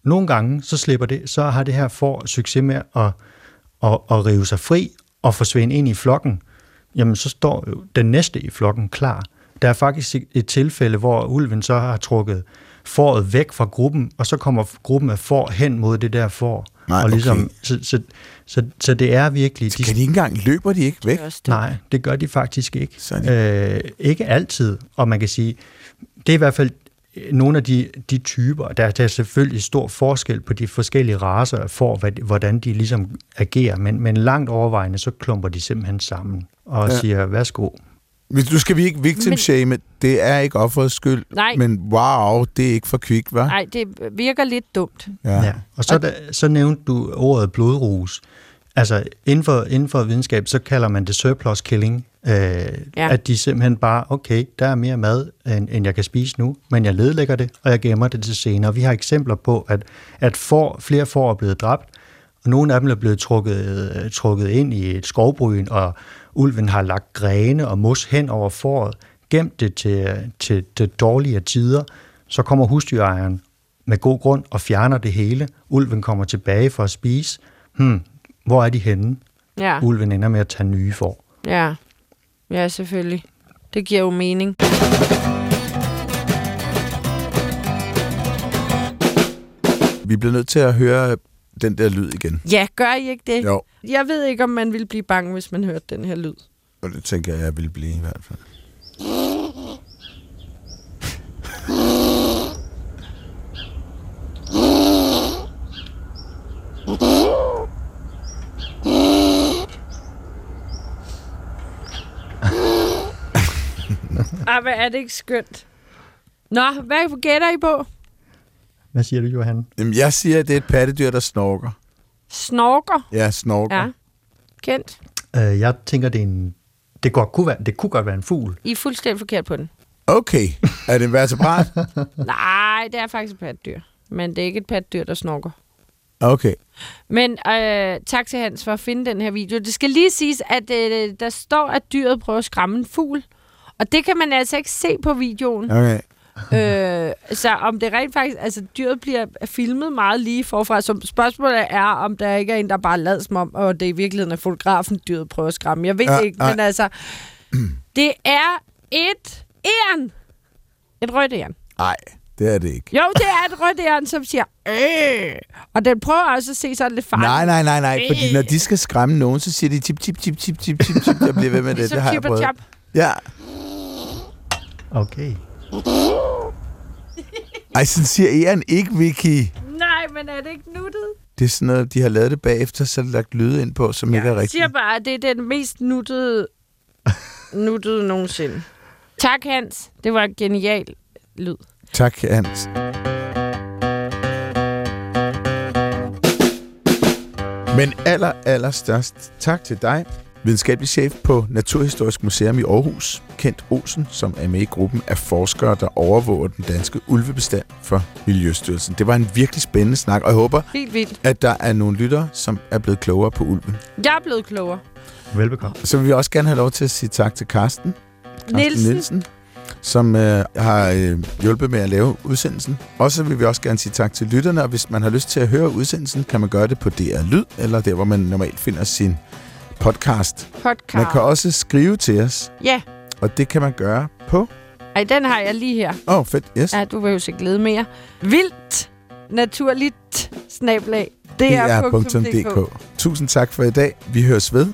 nogle gange, så slipper det, så har det her får succes med at, at, at rive sig fri og forsvinde ind i flokken. Jamen, så står jo den næste i flokken klar. Der er faktisk et tilfælde, hvor ulven så har trukket fåret væk fra gruppen, og så kommer gruppen af får hen mod det der får. Nej, og ligesom, okay. så, så, så, så det er virkelig... Så kan de ikke engang, løber de ikke væk? Det det. Nej, det gør de faktisk ikke. Øh, ikke altid, og man kan sige, det er i hvert fald... Nogle af de, de typer, der, der er selvfølgelig stor forskel på de forskellige racer for, hvad, hvordan de ligesom agerer, men, men langt overvejende, så klumper de simpelthen sammen og ja. siger, værsgo. Nu skal vi ikke victim-shame, det er ikke offerets skyld, nej. men wow, det er ikke for kvik, hva'? Nej, det virker lidt dumt. Ja. Ja. Og så, der, så nævnte du ordet blodrus. Altså, inden for, inden for videnskab, så kalder man det surplus killing. Øh, ja. At de simpelthen bare, okay, der er mere mad, end, end jeg kan spise nu, men jeg ledlægger det, og jeg gemmer det til senere. Vi har eksempler på, at, at for, flere får er blevet dræbt, og nogle af dem er blevet trukket, øh, trukket ind i et skovbryn, og ulven har lagt grene og mos hen over fåret, gemt det til, til, til dårligere tider. Så kommer husdyrejeren med god grund og fjerner det hele. Ulven kommer tilbage for at spise. Hmm, hvor er de henne? Ja. Ulven ender med at tage nye får. Ja. Ja, selvfølgelig. Det giver jo mening. Vi bliver nødt til at høre den der lyd igen. Ja, gør I ikke det? Jo. Jeg ved ikke, om man ville blive bange, hvis man hørte den her lyd. Og det tænker jeg, jeg ville blive i hvert fald. Ej, hvad er det ikke skønt. Nå, hvad gætter I på? Hvad siger du, Johan? Jamen, jeg siger, at det er et pattedyr, der snorker. Snorker? Ja, snorker. Ja. Kendt? Øh, jeg tænker, det er en... Det, godt kunne være, det kunne godt være en fugl. I er fuldstændig forkert på den. Okay. Er det en vertebrat? Nej, det er faktisk et pattedyr. Men det er ikke et pattedyr, der snorker. Okay. Men øh, tak til Hans for at finde den her video. Det skal lige siges, at øh, der står, at dyret prøver at skræmme en fugl. Og det kan man altså ikke se på videoen. Okay. øh, så om det rent faktisk... Altså, dyret bliver filmet meget lige forfra. Så spørgsmålet er, om der ikke er en, der bare lader som om, og det i virkeligheden er fotografen, dyret prøver at skræmme. Jeg ved ja, ikke, nej. Men altså... Det er et æren. Et rødt æren. Nej. Det er det ikke. Jo, det er et rødt æren, som siger, øh! Og den prøver også at se sådan lidt farligt. Nej, nej, nej, nej, øh. fordi når de skal skræmme nogen, så siger de tip, tip, tip, tip, tip, tip, tip. Jeg bliver ved med det, det, det har jeg prøvet. Tip. Ja. Okay. Ej, sådan siger æren ikke, Vicky. Nej, men er det ikke nuttet? Det er sådan noget, de har lavet det bagefter, så er det lagt lyde ind på, som ja, ikke er rigtigt. Jeg siger bare, at det er den mest nuttede, nuttede nogensinde. Tak, Hans. Det var en genial lyd. Tak, Hans. Men aller, aller størst tak til dig, videnskabelig chef på Naturhistorisk Museum i Aarhus, Kent Olsen, som er med i gruppen af forskere, der overvåger den danske ulvebestand for Miljøstyrelsen. Det var en virkelig spændende snak, og jeg håber, helt vildt, at der er nogle lyttere, som er blevet klogere på ulven. Jeg er blevet klogere. Velbekomme. Så vil vi også gerne have lov til at sige tak til Carsten. Carsten Nielsen. Nielsen. som øh, har øh, hjulpet med at lave udsendelsen. Og så vil vi også gerne sige tak til lytterne, og hvis man har lyst til at høre udsendelsen, kan man gøre det på D R Lyd, eller der, hvor man normalt finder sin podcast. podcast. Man kan også skrive til os, ja. Og det kan man gøre på... Ej, den har jeg lige her. Åh, oh, fedt, yes. Ja, du vil jo så glæde mere. Vildt, naturligt, snablag, D R punktum D K. Tusind tak for i dag. Vi høres ved.